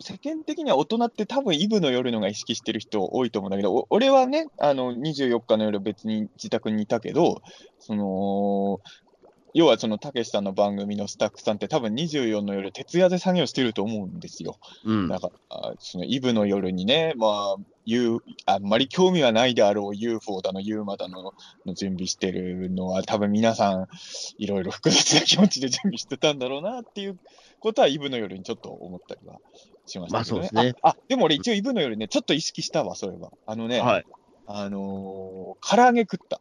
世間的には大人って多分イブの夜のが意識してる人多いと思うんだけど、俺はねあのにじゅうよっかの夜別に自宅にいたけど、その要はそのたけしさんの番組のスタッフさんって多分にじゅうよっかの夜徹夜で作業してると思うんですよ、うん、だからそのイブの夜にね、まあ、あんまり興味はないであろう ユーフォー だの ユーマ だのの準備してるのは多分皆さんいろいろ複雑な気持ちで準備してたんだろうなっていうことはイブの夜にちょっと思ったりはしましたけどね。まあそうですね。あ、あ、でも俺一応イブの夜ね、ちょっと意識したわ、それは。あのね、はい、あのー、唐揚げ食った。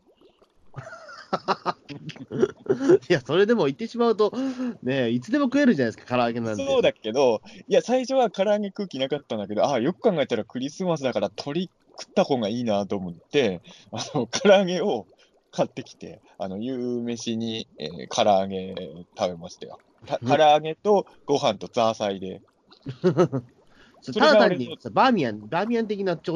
いや、それでも言ってしまうと、ね、いつでも食えるじゃないですか、唐揚げなんて。そうだけど、いや、最初は唐揚げ食う気なかったんだけど、ああ、よく考えたらクリスマスだから鶏食った方がいいなと思って、あの、唐揚げを買ってきて、あの、夕飯に、えー、唐揚げ食べましたよ。た唐揚げとご飯とザーサイで。そただ単にバーミヤン、バーミヤン的な定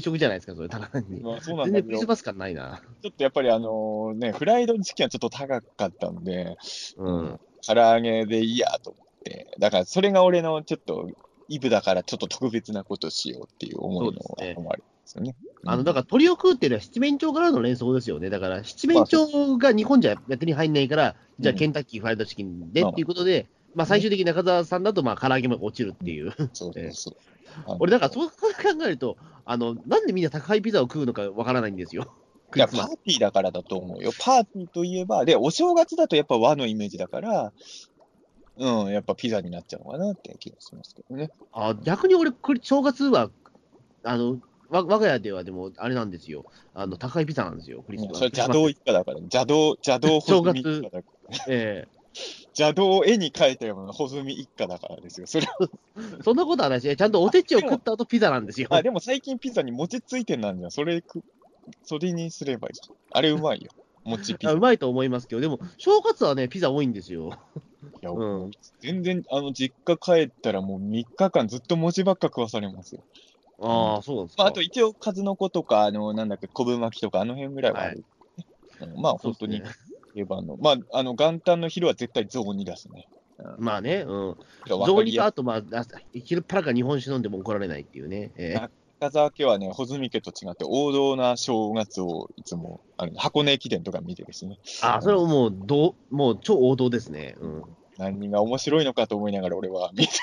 食じゃないですか、それ、ただ単に。まあ、そうなんだけど全然クリスマス感ないな。ちょっとやっぱり、あのー、ね、フライドチキンはちょっと高かったんで、うん、唐揚げでいいやと思って、だからそれが俺のちょっと、イブだからちょっと特別なことしようっていう思いの思われですよね。あのだから鳥を食うっていうのは七面鳥からの連想ですよね。だから七面鳥が日本じゃやってに入んないから、うん、じゃあケンタッキーフライドチキンでっていうことで、うん、まあ最終的に中澤さんだとまあ唐揚げも落ちるっていう。そうそうそう。俺だからそう考えるとあのなんでみんな宅配ピザを食うのかわからないんですよ。いやパーティーだからだと思うよ。パーティーといえばでお正月だとやっぱ和のイメージだから。うん、やっぱピザになっちゃうのかなって気がしますけどね。あ逆に俺、正月はあのわ我が家ではでもあれなんですよ、あの高いピザなんですよ、クリスマス。それ邪道一家だから、邪道邪道正月、ええ、邪道を絵に描いたような穂積一家だからですよ。それそんなことはないし、ちゃんとおせちを食った後ピザなんですよ。あであでも最近ピザに餅ついてなんじゃん。それそれにすればいいじゃん。あれうまいよ。餅ピザ。うまいと思いますけど、でも正月はねピザ多いんですよ。いや、うん、全然あの実家帰ったらもうみっかかんずっと餅ばっか食わされますよ。ああ、そうなんですか。まあ、あと一応数の子とかあのなんだっけ昆布巻きとかあの辺ぐらいはある。はい、まあ本当に。定番のまあ、あの元旦の昼は絶対雑煮だしね。まあね、うん。雑煮とあと、まあ、昼っぱらか日本酒飲んでも怒られないっていうね。えー、中沢家はね、穂積家と違って王道な正月をいつもあの箱根駅伝とか見てですね。あ、それはもうど、もう超王道ですね。うん。何が面白いのかと思いながら俺は見てる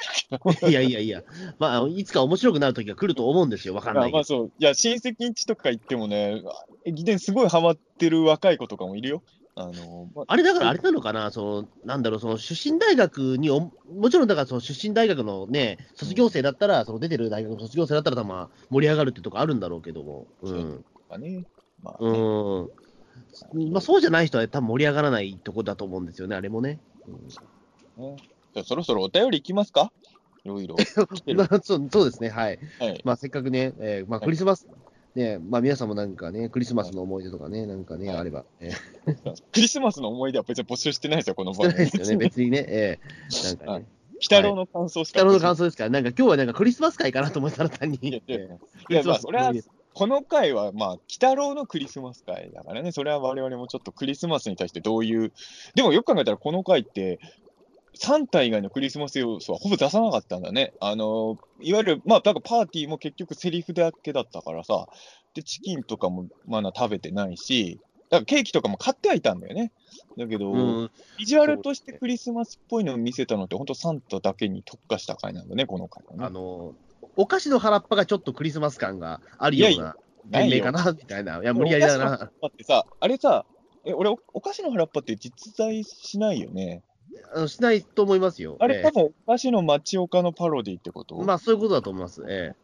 けど。いやいやいや、まあ、いつか面白くなるときは来ると思うんですよ、わかんないけど。まあそう。いや、親戚んちとか行ってもね、駅伝すごいハマってる若い子とかもいるよ。あのまあ、あれだからあれなのかな、そのなんだろう、その出身大学にお、もちろんだからその出身大学のね、卒業生だったら、うん、その出てる大学の卒業生だったら、まあ、盛り上がるってとこあるんだろうけども、そうじゃない人は多分盛り上がらないとこだと思うんですよね、あれもね。うんうん、じゃあそろそろお便りいきますか、いろいろ。そうですね、はい。はいまあ、せっかくね、えーまあ、クリスマス。はいねまあ、皆さんもなんかね、クリスマスの思い出とかね、なんかね、はい、あれば、えー。クリスマスの思い出は別に募集してないですよ、この場合。ですよね、別にね。えー、なんかねはい、北郎の感想しか、はい。北郎の感想ですから、なんか今日はなんかクリスマス会かなと思ったら単に。いや、いやまあ、それは、この回は、まあ、北郎のクリスマス会だからね、それは我々もちょっとクリスマスに対してどういう、でもよく考えたら、この回って、サンタ以外のクリスマス要素はほぼ出さなかったんだね。あのいわゆる、まあ、なんかパーティーも結局セリフだけだったからさ、でチキンとかもまだ食べてないし、だからケーキとかも買ってはいたんだよね。だけど、うん、ビジュアルとしてクリスマスっぽいのを見せたのって、本当サンタだけに特化した回なんだね、この回はね。あのお菓子の腹っぱがちょっとクリスマス感があるような年齢かなみたいな。いや、無理やりだな。ってさ、あれさ、え俺お、お菓子の腹っぱって実在しないよね。あのしないと思いますよ。あれ、ええ、多分お菓子の町岡のパロディってこと？まあそういうことだと思います。ええ、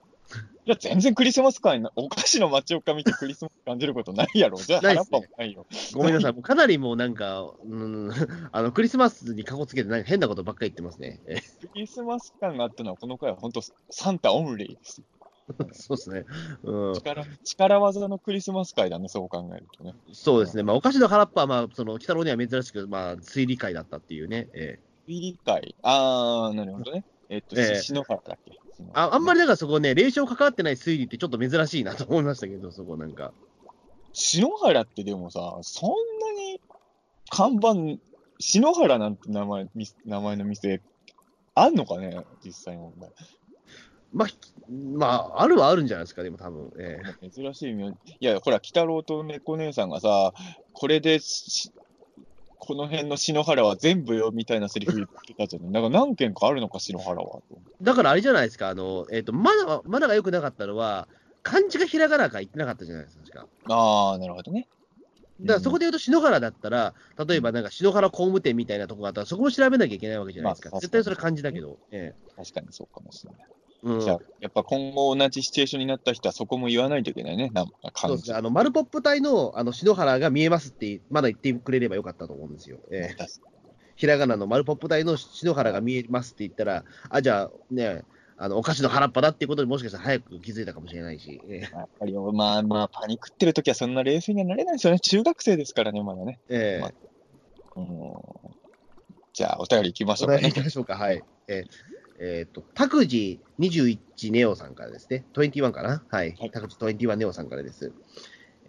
いや全然クリスマス感な、お菓子の町岡見てクリスマス感じることないやろ。じゃあないっすね。腹っぱもないよ。ごめんなさい。もうかなりもうなんか、うん、あのクリスマスにかこつけてなんか変なことばっかり言ってますね。ええ、クリスマス感があったのはこの回は本当サンタオンリーです。そうですね、うん力。力技のクリスマス会だね、そう考えるとね。そうですね、まあ、お菓子の腹っぱは、まあ、その北郎には珍しく、まあ、推理会だったっていうね。えー、推理会、あー、なるほどね。えー、っと、篠原だっけ、えー、あ。あんまりだからそこね、霊障関わってない推理ってちょっと珍しいなと思いましたけど、そこなんか。篠原ってでもさ、そんなに看板、篠原なんて名前、名前の店、あんのかね、実際問題。まあ、まあ、あるはあるんじゃないですか、でも多分、えー、珍しい名字。いや、ほら、鬼太郎と猫姉さんがさ、これでこの辺の篠原は全部よみたいなセリフ言ってたじゃない。なんか何件かあるのか、篠原は。だからあれじゃないですか、あの、えっと、まだ、まだが良くなかったのは、漢字がひらがなか言ってなかったじゃないですか、確か。ああ、なるほどね。だからそこで言うと、篠原だったら、例えばなんか篠原工務店みたいなとこがあったら、そこを調べなきゃいけないわけじゃないですか。まあ、絶対それ漢字だけど。えー、確かにそうかもしれない。うん、じゃあやっぱ今後同じシチュエーションになった人はそこも言わないといけないね。なんかそうですね、あのマルポップ隊 の, あの篠原が見えますってまだ言ってくれればよかったと思うんですよ。えー、ひらがなのマルポップ隊の篠原が見えますって言ったら、あじゃあね、あのお菓子の腹っぱだっていうことにもしかしたら早く気づいたかもしれないし、えー、やっぱりまあまあパニックってるときはそんな冷静にはなれないですよね。中学生ですからね、まだね。えーまあうん、じゃあお便りいきましょうかね。お便りいきましょうか、はい。えーえっと、タクジにじゅういちネオさんからですね、にじゅういちかな、はい、はい、タクジにじゅういちネオさんからです。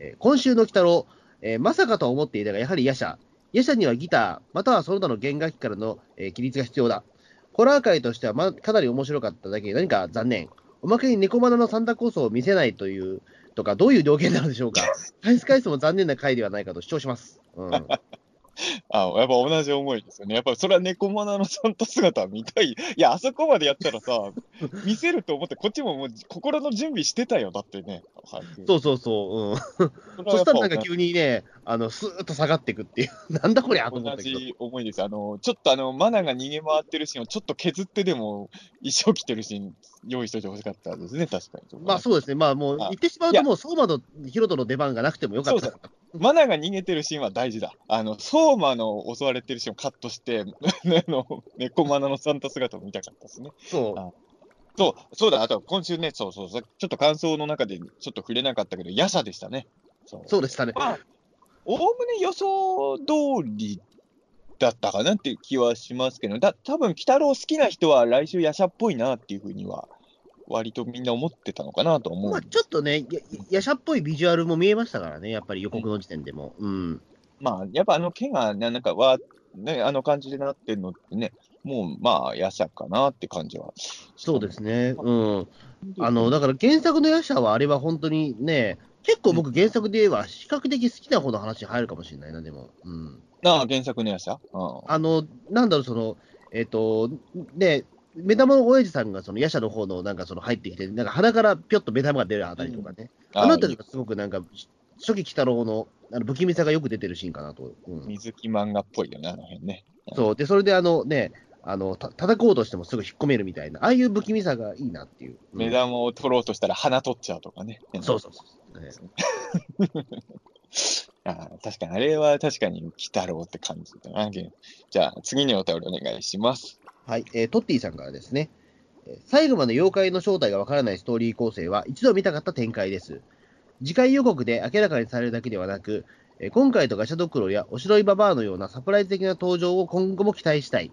えー、今週の鬼太郎、えー、まさかと思っていたが、やはり夜叉、夜叉にはギター、またはその他の弦楽器からの、えー、規律が必要だ。ホラー界としては、ま、かなり面白かっただけ、何か残念。おまけに猫マナのサンタコースを見せないという、とか、どういう条件なのでしょうか。回数回数も残念な回ではないかと主張します。うんあやっぱ同じ思いですよね。やっぱそれは猫マナのサンタ姿は見たい。いや、あそこまでやったらさ、見せると思って、こっちももう心の準備してたよ、だってね。はい、そうそうそう。うん、そしたらなんか急にね、あのスーッと下がっていくっていう、なんだこりゃと思ったけど。同じ思いです。あのちょっとあのマナが逃げ回ってるシーンをちょっと削ってでも、一生きてるシーン用意しておいてほしかったですね、確かに。まあそうですね、まあもう言ってしまうと、もう相馬とヒロトの出番がなくてもよかった。マナが逃げてるシーンは大事だ。あの相馬の襲われてるシーンをカットして、猫マナのサンタ姿を見たかったですね。そうそうそうだ、あと今週ね、そうそうそう、ちょっと感想の中でちょっと触れなかったけど、ヤシャでしたね。そう、そうでしたね。まあ、おおむね予想通りだったかなっていう気はしますけど、たぶん、鬼太郎好きな人は来週、ヤシャっぽいなっていうふうには、割とみんな思ってたのかなと思う、まあ、ちょっとね、ヤシャっぽいビジュアルも見えましたからね、やっぱり予告の時点でも。うんうん、まあ、やっぱあの毛が、なんかわ、ね、あの感じでなってるのってね。もうまあ、ヤシャかなって感じは。そうですね、うん、あのだから原作のヤシャは、あれは本当にね、結構僕、原作で言えば、比較的好きな方の話に入るかもしれないな、でも。うん、ああ、原作のヤシャ、ああ、あの、なんだろう、その、えっ、ー、と、ね、目玉の親父さんがそのヤシャの方のなんかその入ってきて、なんか鼻からぴょっと目玉が出るあたりとかね、うん、あ, あのあたりがすごくなんか、初期鬼太郎のあの不気味さがよく出てるシーンかなと。うん、水木漫画っぽいよね、あの辺ね。そう、で、それであのね、あのた叩こうとしてもすぐ引っ込めるみたいな、ああいう不気味さがいいなっていう。うん、目玉を取ろうとしたら鼻取っちゃうとかね。そうそうそう、ね、あ確かに、あれは確かに鬼太郎って感じだな。じゃあ次にお便りお願いします。はい、えー、トッティさんからですね。最後まで妖怪の正体がわからないストーリー構成は一度見たかった展開です。次回予告で明らかにされるだけではなく、今回とガシャドクロやおしろいババアのようなサプライズ的な登場を今後も期待したい。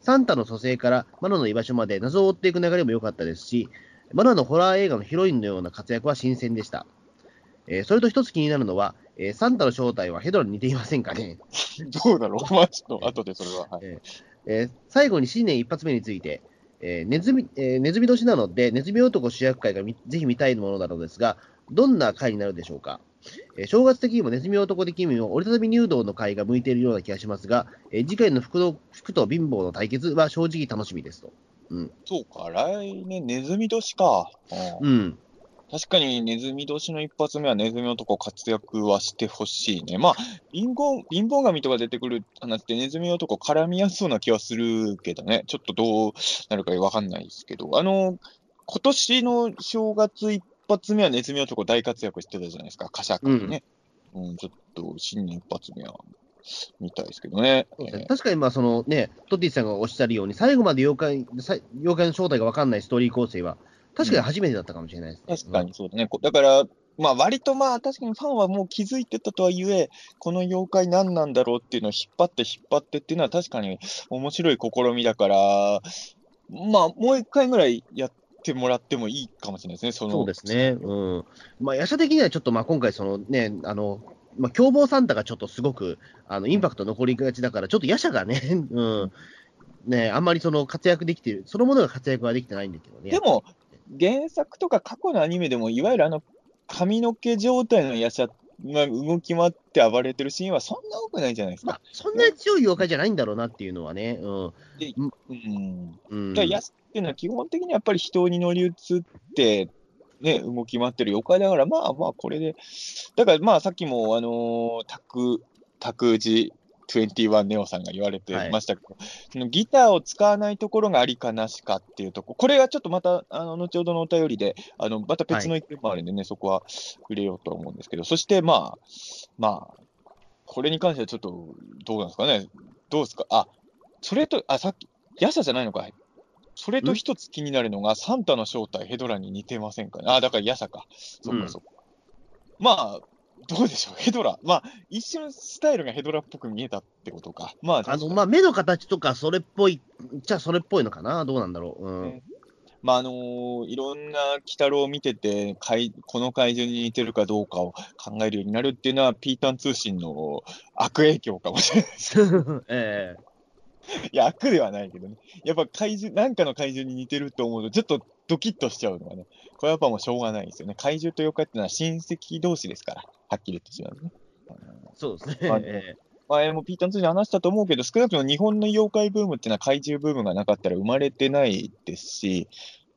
サンタの蘇生からマナの居場所まで謎を追っていく流れも良かったですし、マナのホラー映画のヒロインのような活躍は新鮮でした。えー、それと一つ気になるのは、えー、サンタの正体はヘドラに似ていませんかね。どうだろう、まあ、ちょっと後でそれは。はい、えーえー、最後に新年一発目について、えーネズミえー、ネズミ年なのでネズミ男主役会がぜひ見たいものなのですが、どんな会になるでしょうか。えー、正月的にもネズミ男的にも折りたたみ入道の回が向いているような気がしますが、えー、次回の服と、服と貧乏の対決は正直楽しみですと。うん、そうか、来年ネズミ年か。うん、確かにネズミ年の一発目はネズミ男活躍はしてほしいね。まあ貧乏、貧乏神とか出てくる話ってネズミ男絡みやすそうな気はするけどね、ちょっとどうなるか分かんないですけど、あの今年の正月一一発目はネズミ男大活躍してたじゃないですか、カシャクにね、うんうん、ちょっと新年一発目は見たいですけどね。確かにまあその、ね、トッティさんがおっしゃるように、最後まで妖怪、妖怪の正体が分かんないストーリー構成は、確かに初めてだったかもしれないですね。うん、確かにそうだね、だから、まあ、割とまあ確かにファンはもう気づいてたとはいえ、この妖怪、何なんだろうっていうのを引っ張って引っ張ってっていうのは、確かに面白い試みだから、まあ、もう一回ぐらいやって。ってもらってもいいかもしれないですね。そのそうですね。うん。まあヤシャ的にはちょっとまあ今回そのねあのまあ凶暴サンタがちょっとすごくあのインパクト残りがちだから、ちょっとヤシャがねうんねあんまりその活躍できてるそのものが活躍はできてないんだけどね。でも原作とか過去のアニメでもいわゆるあの髪の毛状態のヤシャが動き回って暴れてるシーンはそんな多くないじゃないですか。まあ、そんな強い妖怪じゃないんだろうなっていうのはね。うん。でうん。うん、じゃあヤシャっていうのは基本的にやっぱり人に乗り移って、ね、動き回ってる妖怪だから、まあまあこれで、だからまあさっきも、あのー、タク、タクウジにじゅういちネオさんが言われてましたけど、はい、そのギターを使わないところがありかなしかっていうところ、これはちょっとまたあの後ほどのお便りで、あのまた別の意見もあるんでね、はい、そこは触れようと思うんですけど、そしてまあ、まあ、これに関してはちょっとどうなんですかね、どうですか、あそれと、あさっき、ヤシャじゃないのかい。それと一つ気になるのが、サンタの正体、ヘドラに似てませんかね。あ、だからヤシャか。そっかそっか。うん、まあ、どうでしょう、ヘドラ。まあ、一瞬スタイルがヘドラっぽく見えたってことか。まあ、あのまあ、目の形とか、それっぽい、じゃあそれっぽいのかな、どうなんだろう。うんね、まあ、あのー、いろんな鬼太郎を見てて、この怪獣に似てるかどうかを考えるようになるっていうのは、ピータン通信の悪影響かもしれないです。えーいや悪ではないけどね、やっぱ怪獣、なんかの怪獣に似てると思うと、ちょっとドキッとしちゃうのがね、これはやっぱもうしょうがないですよね、怪獣と妖怪ってのは親戚同士ですから、はっきり言ってしまうね。そうですね。前もピーターの通に話したと思うけど、少なくとも日本の妖怪ブームっていうのは、怪獣ブームがなかったら生まれてないですし、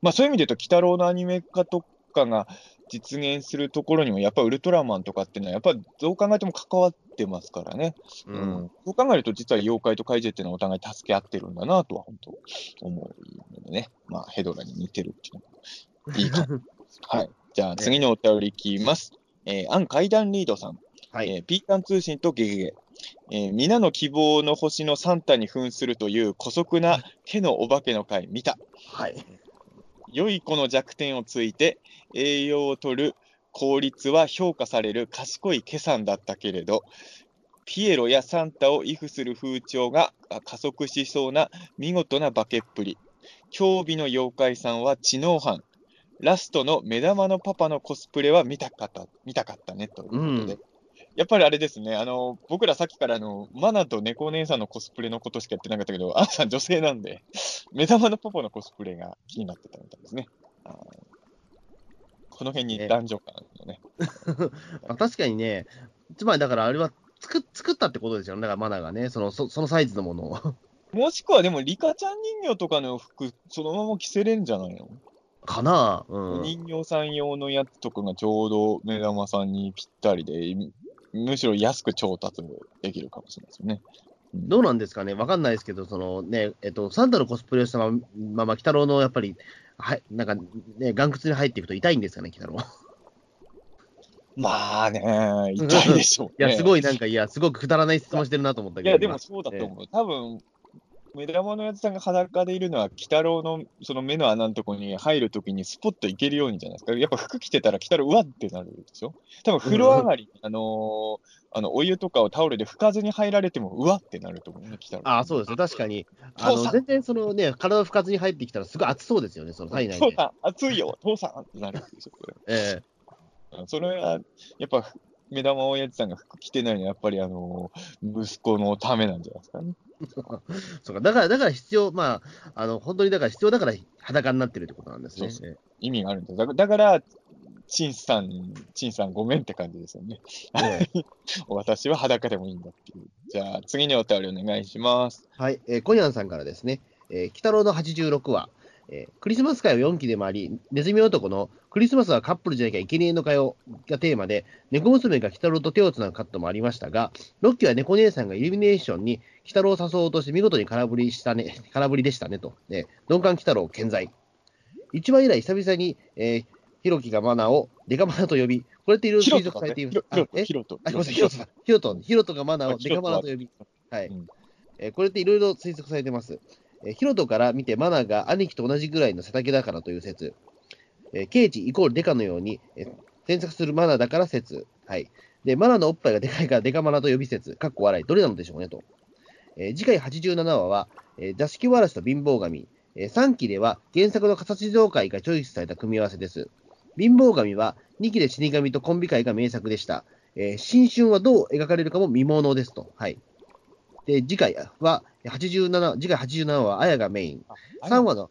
まあ、そういう意味で言うと、鬼太郎のアニメ化と化が実現するところにもやっぱウルトラマンとかっていうのはやっぱどう考えても関わってますからね、うんうん、そう考えると実は妖怪と怪獣っていうのはお互い助け合ってるんだなとは本当思うのでね、まあ、ヘドラに似てるっていうのがいいかなはい、じゃあ次のお便りいきます、えー、アン階段リードさん、はいえー、ピータン通信とゲゲゲ、えー、皆の希望の星のサンタに扮するという姑息な毛のお化けの回見た、はい、良い子の弱点をついて栄養を取る効率は評価される賢い毛さんだったけれど、ピエロやサンタを畏怖する風潮が加速しそうな見事な化けっぷり、狂美の妖怪さんは知能犯、ラストの目玉のパパのコスプレは見たかった、見たかったねということで、うん、やっぱりあれですね、あの僕らさっきからあのマナと猫姉さんのコスプレのことしか言ってなかったけど、アンさん女性なんで目玉のパパのコスプレが気になってたみたいですね。あこの辺に男女感のね、えー、確かにね、つまりだからあれは 作, 作ったってことですよね。だからマナがねその、そ, そのサイズのものをもしくはでもリカちゃん人形とかの服そのまま着せれるんじゃないのかな、うん、人形さん用のやつとかがちょうど目玉さんにぴったりで、むしろ安く調達もできるかもしれないですよね。うん、どうなんですかね、わかんないですけど、そのねえっと、サンタのコスプレをしたまま、まま、鬼太郎のやっぱり、はい、なんかね、岩窟に入っていくと痛いんですかね、鬼太郎。まあね、痛いでしょうね。いや、すごいなんか、いや、すごくくだらない質問してるなと思ったけど。いや、でもそうだと思う。えー、多分目玉のやつさんが裸でいるのは、鬼太郎のその目の穴のとこに入るときにスポッといけるようにじゃないですか。やっぱ服着てたら鬼太郎うわってなるでしょ。多分風呂上がり、うん、あのー、あのお湯とかをタオルで拭かずに入られてもうわってなると思うね、鬼太郎。ああ、そうですね、確かに。あの全然そのね、体を拭かずに入ってきたらすごい熱そうですよね、その体内で。そうだ、熱いよ、父さんってなるでしょ。ええー。それはやっぱ目玉おやじさんが服着てないのはやっぱりあのー、息子のためなんじゃないですかね。そうか、だから、だから必要、まあ、あの本当にだから必要だから裸になってるってことなんですね。そうですね、意味があるんです。だから、チンさん、チンさんごめんって感じですよね。私は裸でもいいんだっていう。じゃあ、次にお便りお願いします。はい、えー、小山さんからですね、えー、鬼太郎のはちじゅうろくわ、えー、クリスマス会をよんきで回り、ネズミ男のクリスマスはカップルじゃなきゃいけねえのかよがテーマで、猫娘が鬼太郎と手をつなぐカットもありましたが、ろっきは猫姉さんがイルミネーションに鬼太郎を誘おうとして見事に空振りしたね、空振りでしたねと、ね、鈍感鬼太郎健在。一番以来久々に、えー、ひろきがマナをデカマナと呼び、これっていろいろ推測されています。ひろと、ひろとがマナをデカマナと呼び、はい、うん、えー、これっていろいろ推測されています。ヒロトから見てマナが兄貴と同じぐらいの背丈だからという説、えー、ケイチイコールデカのように、えー、詮索するマナだから説、はい、でマナのおっぱいがでかいからデカマナと呼び説、かっこ笑い、どれなのでしょうねと、えー、次回はちじゅうななわは、えー、座敷わらしと貧乏神、えー、さんきでは原作の形状界がチョイスされた組み合わせです。貧乏神はにきで死神とコンビ界が名作でした、えー、新春はどう描かれるかも見ものですと、はい、で次回ははちじゅうなな、次回はちじゅうななわはあやがメイン、さんわの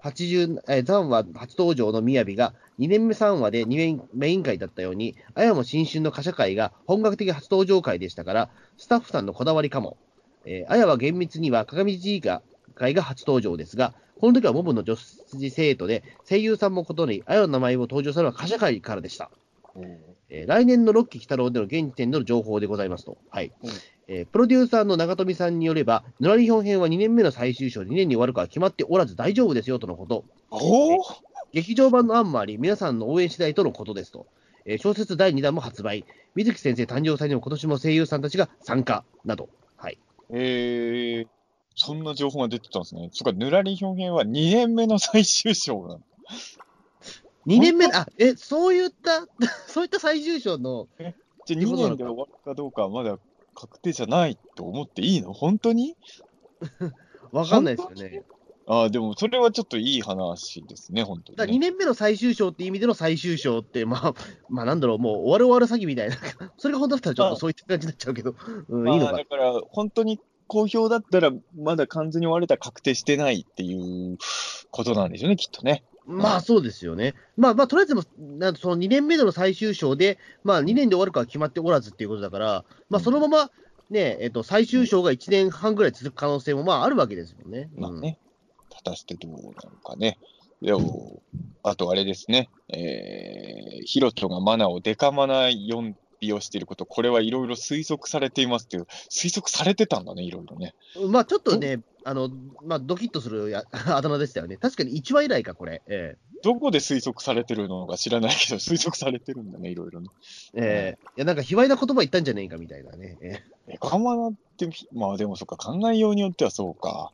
はちじゅう、えさんわ初登場のみやびがにねんめさんわでにメイン回だったように、あやも新春の貨車会が本格的初登場回でしたからスタッフさんのこだわりかも、えー、あやは厳密には鏡じいが会が初登場ですが、この時はモブの女子生徒で声優さんも異なり、あやの名前を登場するのは貨車会からでした。えー、来年のろっき鬼太郎での現時点の情報でございますと、はい、えー、プロデューサーの長富さんによればのらりひょん編はにねんめの最終章にねんに終わるかは決まっておらず大丈夫ですよとのこと。お、えー、劇場版の案もあり皆さんの応援次第とのことですと、えー、小説だいにだんも発売、水木先生誕生祭にも今年も声優さんたちが参加など、はい、えー、そんな情報が出てたんですね。そっか、ぬらりひょん編はにねんめの最終章なのにねんめ、あ、え、そういった、そういった最終章の。え、じゃあにねんで終わるかどうかはまだ確定じゃないと思っていいの？本当に？わかんないですよね。ああ、でもそれはちょっといい話ですね、本当に、ね。だにねんめの最終章って意味での最終章って、まあ、まあなんだろう、もう終わる終わる詐欺みたいな。それが本当だったらちょっとそういった感じになっちゃうけど、うん、いいのか。だから本当に好評だったら、まだ完全に終われたら確定してないっていうことなんでしょうね、きっとね。まあそうですよね。まあまあとりあえずもなんそのにねんめでの最終章で、まあにねんで終わるかは決まっておらずっていうことだから、まあそのままね、えっと最終章がいちねんはんぐらい続く可能性もまああるわけですもんね。うん、まあね。果たしてどうなるかね。でもあとあれですね、えー、ヒロトがマナをデカマナよん利用していること、これはいろいろ推測されていますっていう、推測されてたんだね、いろいろね。まあちょっとね、あのまあ、ドキッとするやあだ名でしたよね、確かにいちわ以来か、これ、えー。どこで推測されてるのか知らないけど、推測されてるんだね、いろいろね。えー、いやなんか卑猥な言葉言ったんじゃねえかみたいなね。えー、デカマナって、まあでもそっか、考えようによってはそうか。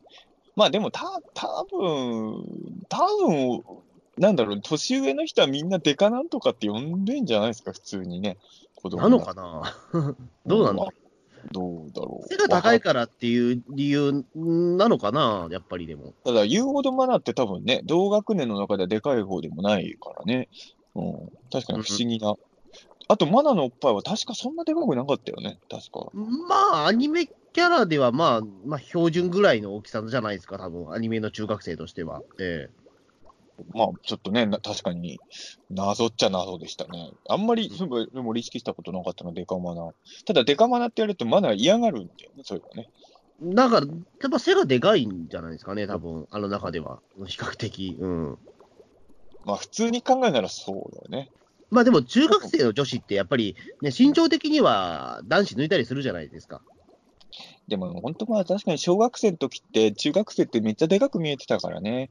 まあでもた、たぶん、たぶん、なんだろう、年上の人はみんなデカなんとかって呼んでんじゃないですか、普通にね。なのかなどうなんだろう、どうだろう、背が高いからっていう理由なのかな、やっぱり。でもただ言うほどマナって多分ね、同学年の中ではでかい方でもないからね、うん、確かに不思議な、うん、あとマナのおっぱいは確かそんなでかくなかったよね、確か。まあアニメキャラではまあ、まあ、標準ぐらいの大きさじゃないですか、多分アニメの中学生としては。ええ、まあちょっとね、確かに謎っちゃ謎でしたね。あんまりそういうのも意識したことなかったの、デカマナ。ただデカマナってやるとマナ嫌がるんだよね、そういうのね。だからやっぱ背がでかいんじゃないですかね、多分あの中では比較的。うん。まあ普通に考えならそうだよね。まあでも中学生の女子ってやっぱりね、身長的には男子抜いたりするじゃないですか。でも本当まあ確かに小学生の時って中学生ってめっちゃでかく見えてたからね。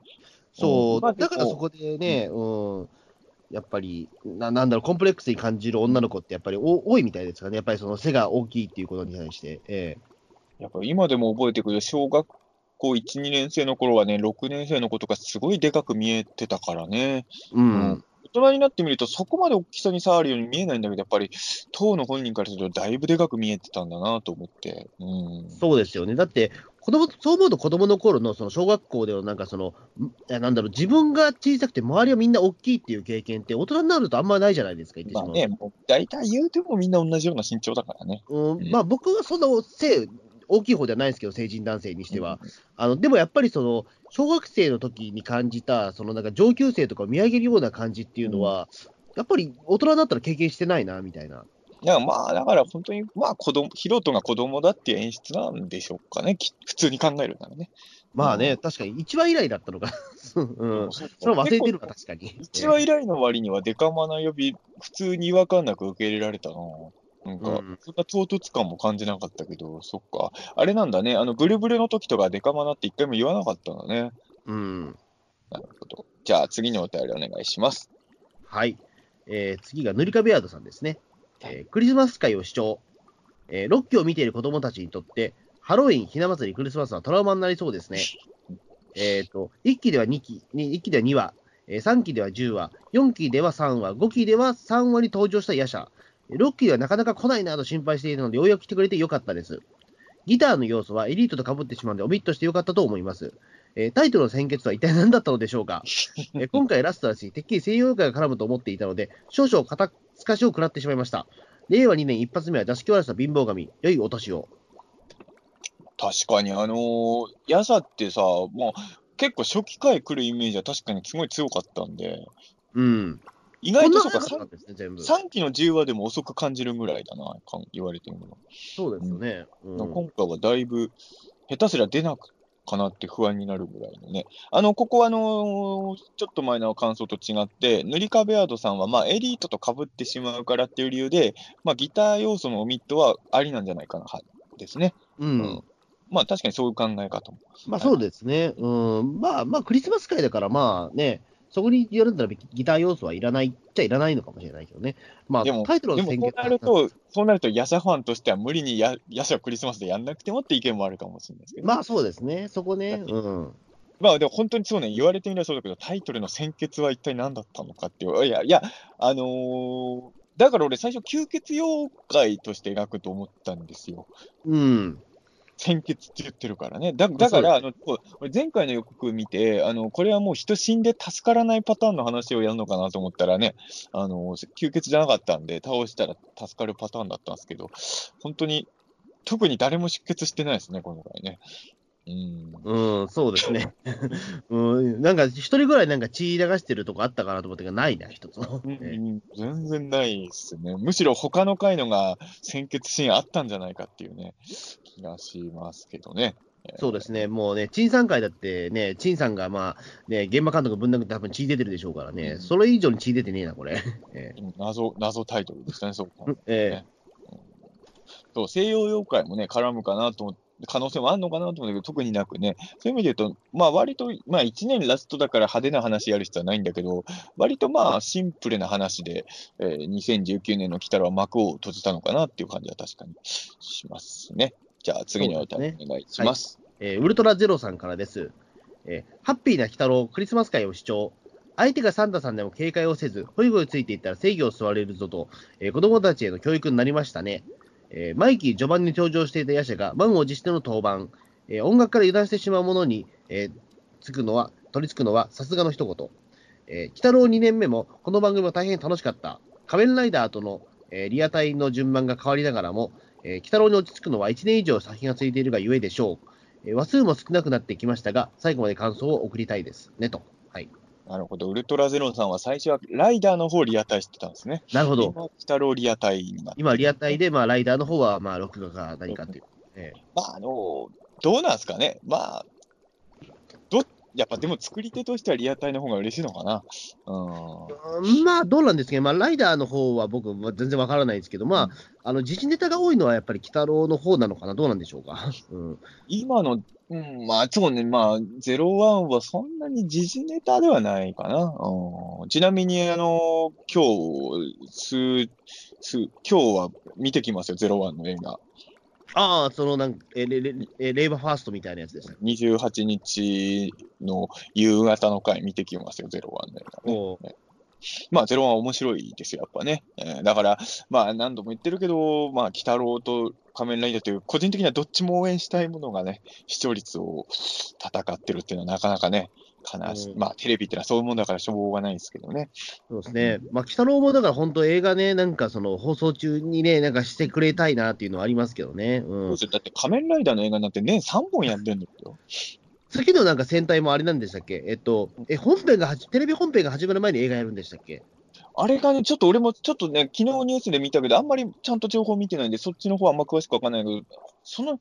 そう、まあ、だからそこでね、うんうん、やっぱりな、なんだろう、コンプレックスに感じる女の子ってやっぱりお多いみたいですかね、やっぱりその背が大きいっていうことに対して。えー、やっぱり今でも覚えてくる、小学校いち、にねん生の頃はね、ろくねん生の子とか、すごいでかく見えてたからね。うんうん、大人になってみると、そこまで大きさに差あるように見えないんだけど、やっぱり当の本人からすると、だいぶでかく見えてたんだなと思って。うん、そうですよね、だって子供、そう思うと子供の頃のその小学校でのなんかその、なんだろう、自分が小さくて周りはみんな大きいっていう経験って大人になるとあんまりないじゃないですか、言ってしまう。まあね、もう大体言うてもみんな同じような身長だからね。うんうん、まあ僕はそんな背大きい方ではないですけど、成人男性にしては。うん、あのでもやっぱりその小学生の時に感じたそのなんか上級生とかを見上げるような感じっていうのは、うん、やっぱり大人になったら経験してないなみたいな。いやまあだから本当に、まあ、子供、ヒロトが子供だっていう演出なんでしょうかね、普通に考えるならね。まあね、うん、確かにいちわ以来だったのか、うん、それ忘れてるか、確かに。いちわ以来の割には、デカマナ呼び、普通に違和感なく受け入れられたな。なんか、うん、そんな唐突感も感じなかったけど、そっか、あれなんだね、あのブルブルの時とか、デカマナって一回も言わなかったんだね。うん。なるほど。じゃあ、次にお便りお願いします。はい。えー、次が塗り壁アードさんですね。えー、クリスマス会を視聴、えー、ろっきを見ている子どもたちにとってハロウィン、ひな祭り、クリスマスはトラウマになりそうですね。えー、といっきではにき、いっきではにわ、えー、さんきではじゅっわ、よんきではさんわ、ごきではさんわに登場した夜叉、ろっきではなかなか来ないなと心配していたのでようやく来てくれてよかったです。ギターの要素はエリートと被ってしまうのでオミットしてよかったと思います。えー、タイトルの先決は一体何だったのでしょうか。えー、今回ラストだし、てっきり西洋界が絡むと思っていたので少々片透かしを食らってしまいました。令和にねん一発目は座敷わらしの貧乏神、良いお年を。確かにあのー、ヤサってさ、まあ、結構初期回来るイメージは確かにすごい強かったんで、うん、意外とそうか、ね、さんきのじゅうわでも遅く感じるぐらいだな、言われてるの。そうですよね、うんうん、今回はだいぶ下手すら出なくかなって不安になるぐらいのね。あのここはあのー、ちょっと前の感想と違って塗り壁アードさんはまあエリートと被ってしまうからっていう理由で、まあ、ギター要素のオミットはありなんじゃないかなですね。うんうん、まあ確かにそういう考え方も、まあそうですね。うん、まあまあクリスマス会だからまあね、そこにやるんだらギター要素はいらないっちゃいらないのかもしれないけどね。まあ、でも、タイトルの宣言でもそうなると、そうなると、ヤシャファンとしては無理にヤシャをクリスマスでやんなくてもって意見もあるかもしれないですけど。まあそうですね、そこね。うん、まあでも本当にそうね、言われてみればそうだけど、タイトルの先決は一体何だったのかっていう。いや、いや、あのー、だから俺、最初、吸血妖怪として描くと思ったんですよ。うん。先決って言ってるからね。だ, だからあの、前回の予告見てあの、これはもう人死んで助からないパターンの話をやるのかなと思ったらね、あの吸血じゃなかったんで、倒したら助かるパターンだったんですけど、本当に、特に誰も出血してないですね、今回ね。うん、うん、そうですね。うん、なんか、一人ぐらいなんか血流してるとこあったかなと思ったけど、ないな、一つも。うん、全然ないですね。むしろ他の回のが、鮮血シーンあったんじゃないかっていうね、気がしますけどね。そうですね、もうね、陳さん会だってね、陳さんが、まあね、現場監督ぶん殴って多分血出てるでしょうからね、うん、それ以上に血出てねえな、これ。謎、謎タイトルですね、そうか、ねえーそう。西洋妖怪もね、絡むかなと思って、可能性もあるのかなと思うんだけど、特になくね、そういう意味で言うと、まあ、割と、まあ、いちねんラストだから派手な話やる必要はないんだけど、割とまあシンプルな話で、えー、にせんじゅうきゅうねんの鬼太郎は幕を閉じたのかなっていう感じは確かにしますね。じゃあ次にお願いします。はい、えー、ウルトラゼロさんからです、えー。ハッピーな鬼太郎、クリスマス会を主張。相手がサンタさんでも警戒をせず、ホイホイついていったら制御を吸われるぞと、えー、子供たちへの教育になりましたね。えー、マイキー序盤に登場していた夜叉が満を持しての登板、えー、音楽から油断してしまうものに、えー、つくのは取りつくのはさすがの一言、えー、鬼太郎にねんめもこの番組は大変楽しかった。仮面ライダーとの、えー、リアタイの順番が変わりながらも、えー、鬼太郎に落ち着くのはいちねん以上先がついているがゆえでしょう、えー、話数も少なくなってきましたが最後まで感想を送りたいですねと。はい、なるほど。ウルトラゼロさんは最初はライダーの方をリアタイしてたんですね。なるほど。今、鬼太郎リアタイになって、今、リアタイで、まあ、ライダーの方は、まあ、録画か何かっていう。ええ、まあ、あの、どうなんですかね。まあ、ど、やっぱでも作り手としてはリアタイの方が嬉しいのかな。うん。まあ、どうなんですけど、まあ、ライダーの方は僕、全然わからないですけど、まあ、うん、あの、時事ネタが多いのはやっぱり鬼太郎の方なのかな。どうなんでしょうか。うん、今の、うん、まあ、そうね、まあ、ゼロワンはそんなに時事ネタではないかな。うん、ちなみに、あの、今日、す、す、今日は見てきますよ、ゼロワンの映画。ああ、その、なんか、え、レ、レ、レイバーファーストみたいなやつですね。にじゅうはちにちの夕方の回見てきますよ、ゼロワンの映画、ね。おー。まあ、ゼロワン面白いですよ、やっぱね。えー、だから、まあ、何度も言ってるけど、まあ、鬼太郎と仮面ライダーという、個人的にはどっちも応援したいものがね、視聴率を戦ってるっていうのは、なかなかね、悲しい。うん、まあ、テレビってのはそういうもんだから、しょうがないですけどね。そうですね。まあ、鬼太郎もだから、本当、映画ね、なんか、その、放送中にね、なんかしてくれたいなっていうのはありますけどね。うん、そうですよ。だって、仮面ライダーの映画なんて年さんぼんやってるんですよ。次のなんか戦隊もあれなんでしたっけ、えっと、え本編がはじ、テレビ本編が始まる前に映画やるんでしたっけ。あれがね、ちょっと俺もちょっとね、昨日ニュースで見たけど、あんまりちゃんと情報見てないんで、そっちの方はあんま詳しくわかんないけど、その、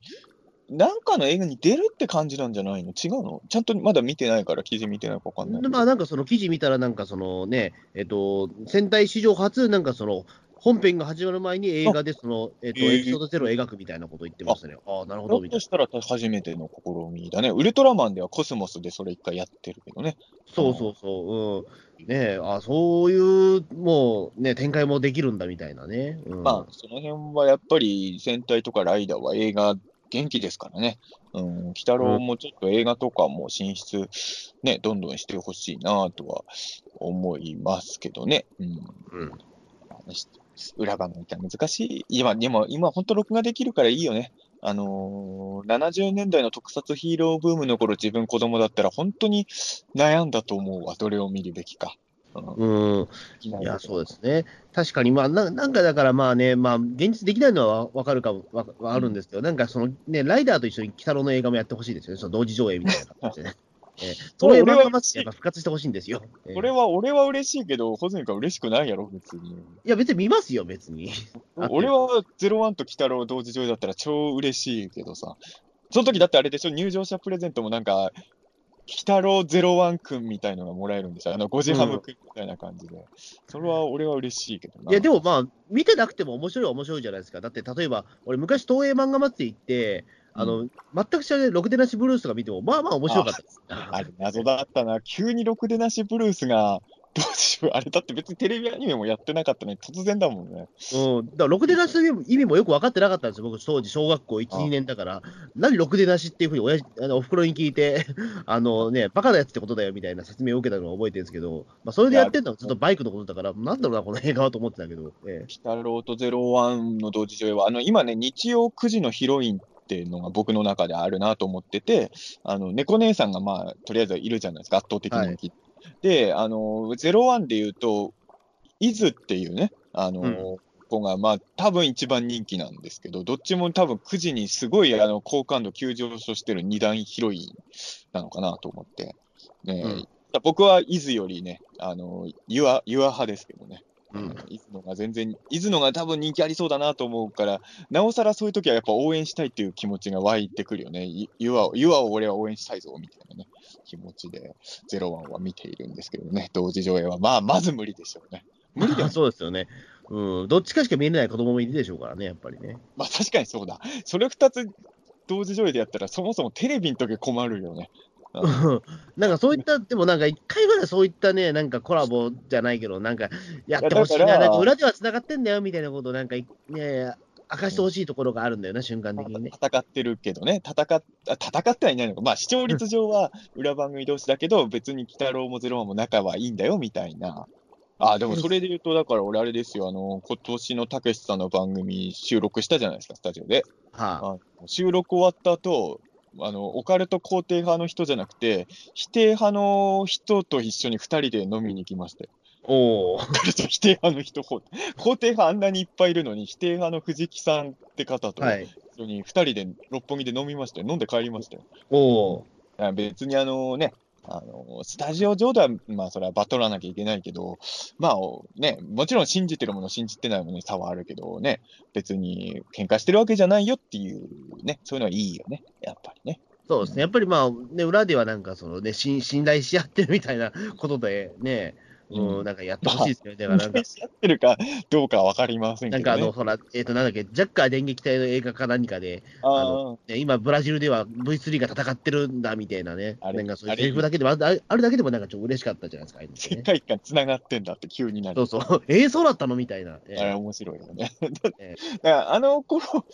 なんかの映画に出るって感じなんじゃないの、違うの、ちゃんとまだ見てないから、記事見てないかわかんない。まあなんかその記事見たら、なんかそのね、えっと、戦隊史上初、なんかその、本編が始まる前に映画でその、えっと、エピソードゼロを描くみたいなことを言ってましたね。ああ、なるほどみたいな。そしたら初めての試みだね。ウルトラマンではコスモスでそれ一回やってるけどね。そうそうそう。うん、ねえ、あそういう、もう、ね、展開もできるんだみたいなね。うん、まあ、その辺はやっぱり戦隊とかライダーは映画元気ですからね。うん、鬼太郎もちょっと映画とかも進出、ね、どんどんしてほしいなとは思いますけどね。うん。うん、裏番組って難しい。今、でも今本当録画できるからいいよね。あのー、ななじゅうねんだいの特撮ヒーローブームの頃、自分子供だったら本当に悩んだと思うわ。どれを見るべきか。うん。うん、いや、そうですね。確かに、まあな、なんかだからまあね、まあ、現実できないのはわかるかも、わはあるんですけど、うん、なんかそのね、ライダーと一緒に鬼太郎の映画もやってほしいですよね。その同時上映みたいな感じでね。えー、それはマジで復活してほしいんですよ。これは俺は嬉しいけど、ホズミカ嬉しくないやろ、別に。いや、別に見ますよ、別に。俺はゼロワンと鬼太郎同時上映だったら超嬉しいけどさ。その時だってあれでしょ、入場者プレゼントもなんか、鬼太郎ゼロワンくんみたいのがもらえるんでしょ、あのゴジハムくんみたいな感じで、うん、それは俺は嬉しいけどな。いや、でもまあ、見てなくても面白いは面白いじゃないですか。だって、例えば、俺、昔、東映漫画祭行って、あの、うん、全く知らないろくでなしブルースとか見ても、まあまあ面白かったです。あ, あれ、謎だったな、急にろくでなしブルースが、どうしよう、あれ、だって別にテレビアニメもやってなかったのに、突然だもんね。うん、だからろくでなしの意味もよく分かってなかったんですよ、僕、当時、小学校いち、にねんだから、何ろくでなしっていうふうに親父、あのおふくろに聞いて、あのね、バカなやつってことだよみたいな説明を受けたのを覚えてるんですけど、まあ、それでやってんのは、ちょっとバイクのことだから、なんだろうな、この映画はと思ってたけど。鬼太郎とゼロワンの同時上映は、あの今ね、日曜くじのヒロインっていうのが僕の中であるなと思ってて、あの猫姉さんがまあとりあえずいるじゃないですか、圧倒的に。はい、で、あのゼロワンでいうとイズっていうね、あの、うん、子がまあ多分一番人気なんですけど、どっちも多分くじにすごいあの好感度急上昇してる二段ヒロインなのかなと思って、ね、うん、僕はイズよりね、あのユア、ユア派ですけどね。うん、出雲が全然、出雲が多分人気ありそうだなと思うから、なおさらそういう時はやっぱ応援したいっていう気持ちが湧いてくるよね。ユアを、ユアを俺は応援したいぞみたいなね、気持ちでゼロワンは見ているんですけどね、同時上映は、まあ、まず無理でしょうね。無理だそうですよね、うん。どっちかしか見えない子供もいるでしょうからね、やっぱりね。まあ確かにそうだ。それふたつ同時上映でやったら、そもそもテレビの時困るよね。なんかそういった、でもなんかいっかいぐらいそういったね、なんかコラボじゃないけど、なんかやってほしいな、なんか裏ではつながってんだよみたいなことを、なんかね、明かしてほしいところがあるんだよな、瞬間的にね。戦ってるけどね、戦っ、戦ってはいないのか、まあ視聴率上は裏番組同士だけど、別に北郎もゼロワンも仲はいいんだよみたいな。あ、でもそれで言うと、だから俺あれですよ、あの今年のたけしさんの番組収録したじゃないですか、スタジオで。はあ、収録終わった後、あのオカルト肯定派の人じゃなくて否定派の人と一緒にふたりで飲みに行きましたよ。おお。オカルト否定派の人、肯定派あんなにいっぱいいるのに否定派の藤木さんって方と一緒にふたりで六本木で飲みましたよ。飲んで帰りましたよ。おお。別にあのね、あのスタジオ上ではまあそれはバトらなきゃいけないけど、まあね、もちろん信じてるもの信じてないものに差はあるけどね、別に喧嘩してるわけじゃないよっていうね、そういうのはいいよね、やっぱりね。そうですね、やっぱりまあね、裏ではなんかそのね、信頼し合ってるみたいなことでね、うんうん、なんかやってほしいですよね。だからなんかやってるかどうかは分かりませんけど、ね、なんかあのほら、えっ、ー、となんだっけ、ジャッカー電撃隊の映画か何かで、ああのね、今ブラジルでは ブイスリー が戦ってるんだみたいなね、あれなんかそういうセリフだけでも あ, あれだけでもなんかちょっと嬉しかったじゃないですか。ね、世界観つながってんだって急になる。そうそう、えー、そうだったのみたいな。えー、あれ面白いよね。だからあの頃、だか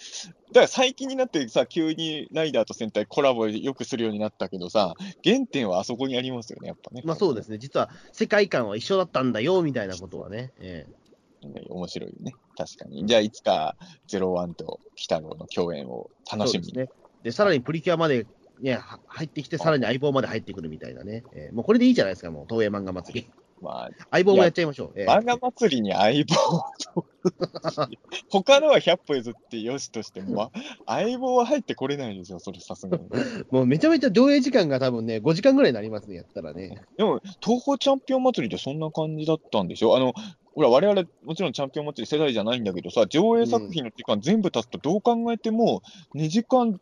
ら最近になってさ、急にライダーと戦隊コラボよくするようになったけどさ、原点はあそこにありますよね、やっぱね。まあそうですね、実は世界観は一緒だったんだよみたいなことはね、ええ、面白いね、確かに。じゃあいつかゼロワンと鬼太郎の共演を楽しみに。そうですね。でさらにプリキュアまで、ね、入ってきて、さらに相棒まで入ってくるみたいなね、ええ、もうこれでいいじゃないですか、もう東映漫画祭り。まあ、相棒もやっちゃいましょう。ええ、漫画祭りに相棒他のはひゃっ歩譲ってよしとしても、相棒は入ってこれないですよ、それさすがに。もうめちゃめちゃ上映時間が多分ね、ごじかんぐらいになりますね、やったらね。でも、東宝チャンピオン祭りってそんな感じだったんでしょ？あの、ほら、我々もちろんチャンピオン祭り世代じゃないんだけどさ、上映作品の時間全部足すと、どう考えてもにじかん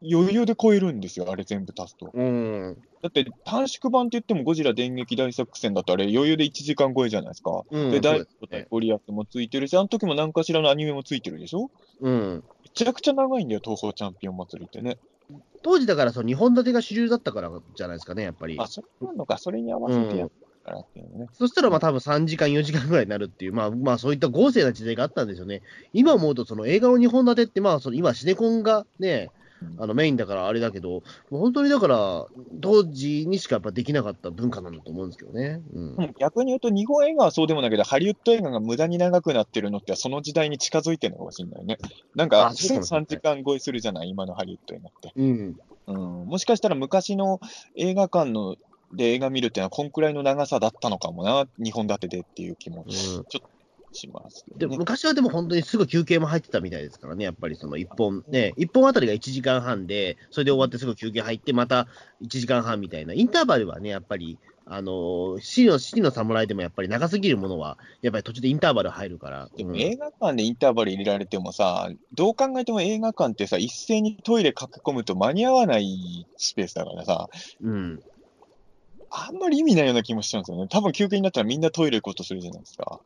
余裕で超えるんですよ、あれ全部足すと。うん、だって短縮版って言ってもゴジラ電撃大作戦だとあれ余裕でいちじかん超えじゃないですか。うん、で大ゴリアスもついてるし、あの時も何かしらのアニメもついてるでしょ。うん、めちゃくちゃ長いんだよ東宝チャンピオン祭りってね。当時だからそのにほん立てが主流だったからじゃないですかね、やっぱり。あ、そうなのか、それに合わせてやるからっていうね。うん、そしたらまあ多分さんじかんよじかんぐらいになるっていう、まあまあそういった豪勢な時代があったんですよね。今思うとその映画のにほん立てってまあその今シネコンがね、あのメインだからあれだけど、もう本当にだから当時にしかやっぱできなかった文化なんだと思うんですけどね。うん、逆に言うと日本映画はそうでもないけど、ハリウッド映画が無駄に長くなってるのってその時代に近づいてるのかもしれないね。なんかさんじかん超えするじゃない今のハリウッド映画って。うんうん、もしかしたら昔の映画館ので映画見るっていうのはこんくらいの長さだったのかもな、にほん立てでっていう気も、うん、ちょっとしますね。でも昔はでも本当にすぐ休憩も入ってたみたいですからね、やっぱりそのいっぽんね、いっぽんあたりがいちじかんはんで、それで終わってすぐ休憩入ってまたいちじかんはんみたいなインターバルはね、やっぱりあのシティの侍でもやっぱり長すぎるものはやっぱり途中でインターバル入るから、うん、映画館でインターバル入れられてもさ、どう考えても映画館ってさ一斉にトイレ駆け込むと間に合わないスペースだからさ、うん、あんまり意味ないような気もしちゃうんですよね。多分休憩になったらみんなトイレ行こうとするじゃないですか。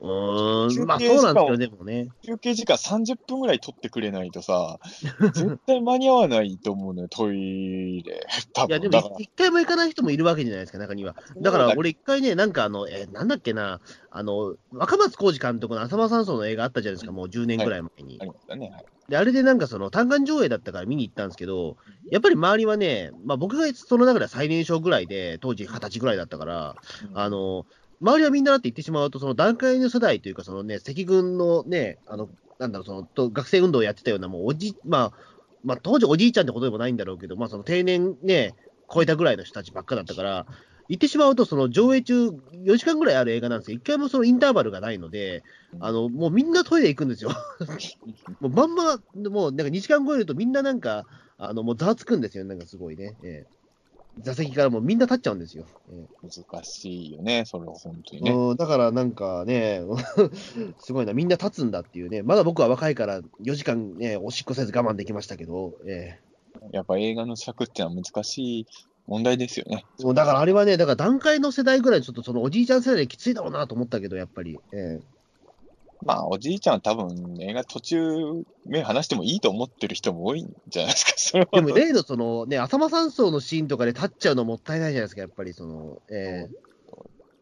うーん、まあそうなんですよ。でもね、休憩時間さんじゅっぷんぐらい取ってくれないとさ、絶対間に合わないと思うのよ、トイレ。多分いや、でもいっかいも行かない人もいるわけじゃないですか、中には。だから俺いっかいね、なんかあの、えー、なんだっけな、あの、若松浩二監督の浅間山荘の映画あったじゃないですか、もうじゅうねんぐらい前に。はい、ありましたね、はい。で、あれでなんかその単館上映だったから見に行ったんですけど、やっぱり周りはね、まあ僕がその中では最年少ぐらいで、当時はたちぐらいだったから、うん、あの、周りはみんなだって言ってしまうと、その段階の世代というか、そのね、赤軍のね、あの、なんだろう、そのと学生運動をやってたような、もうおじ、まあ、まあ、当時おじいちゃんってことでもないんだろうけど、まあ、その定年ね、超えたぐらいの人たちばっかだったから、言ってしまうと、その上映中、よじかんぐらいある映画なんですけど、いっかいもそのインターバルがないので、あの、もうみんなトイレ行くんですよ。もうまんま、もうなんかにじかん超えるとみんななんか、あの、もうざわつくんですよ、なんかすごいね。ええ、座席からもうみんな立っちゃうんですよ。難しいよね、それは本当にね。だからなんかね、すごいな、みんな立つんだっていうね、まだ僕は若いからよじかん、ね、おしっこせず我慢できましたけど、えー、やっぱ映画の尺ってのは難しい問題ですよね。そうだからあれはね、だから段階の世代ぐらい、ちょっとそのおじいちゃん世代できついだろうなと思ったけど、やっぱり。えーまあ、おじいちゃんは多分映画途中目離してもいいと思ってる人も多いんじゃないですか。それはでも例のそのね、浅間山荘のシーンとかで立っちゃうのもったいないじゃないですか、やっぱりその、え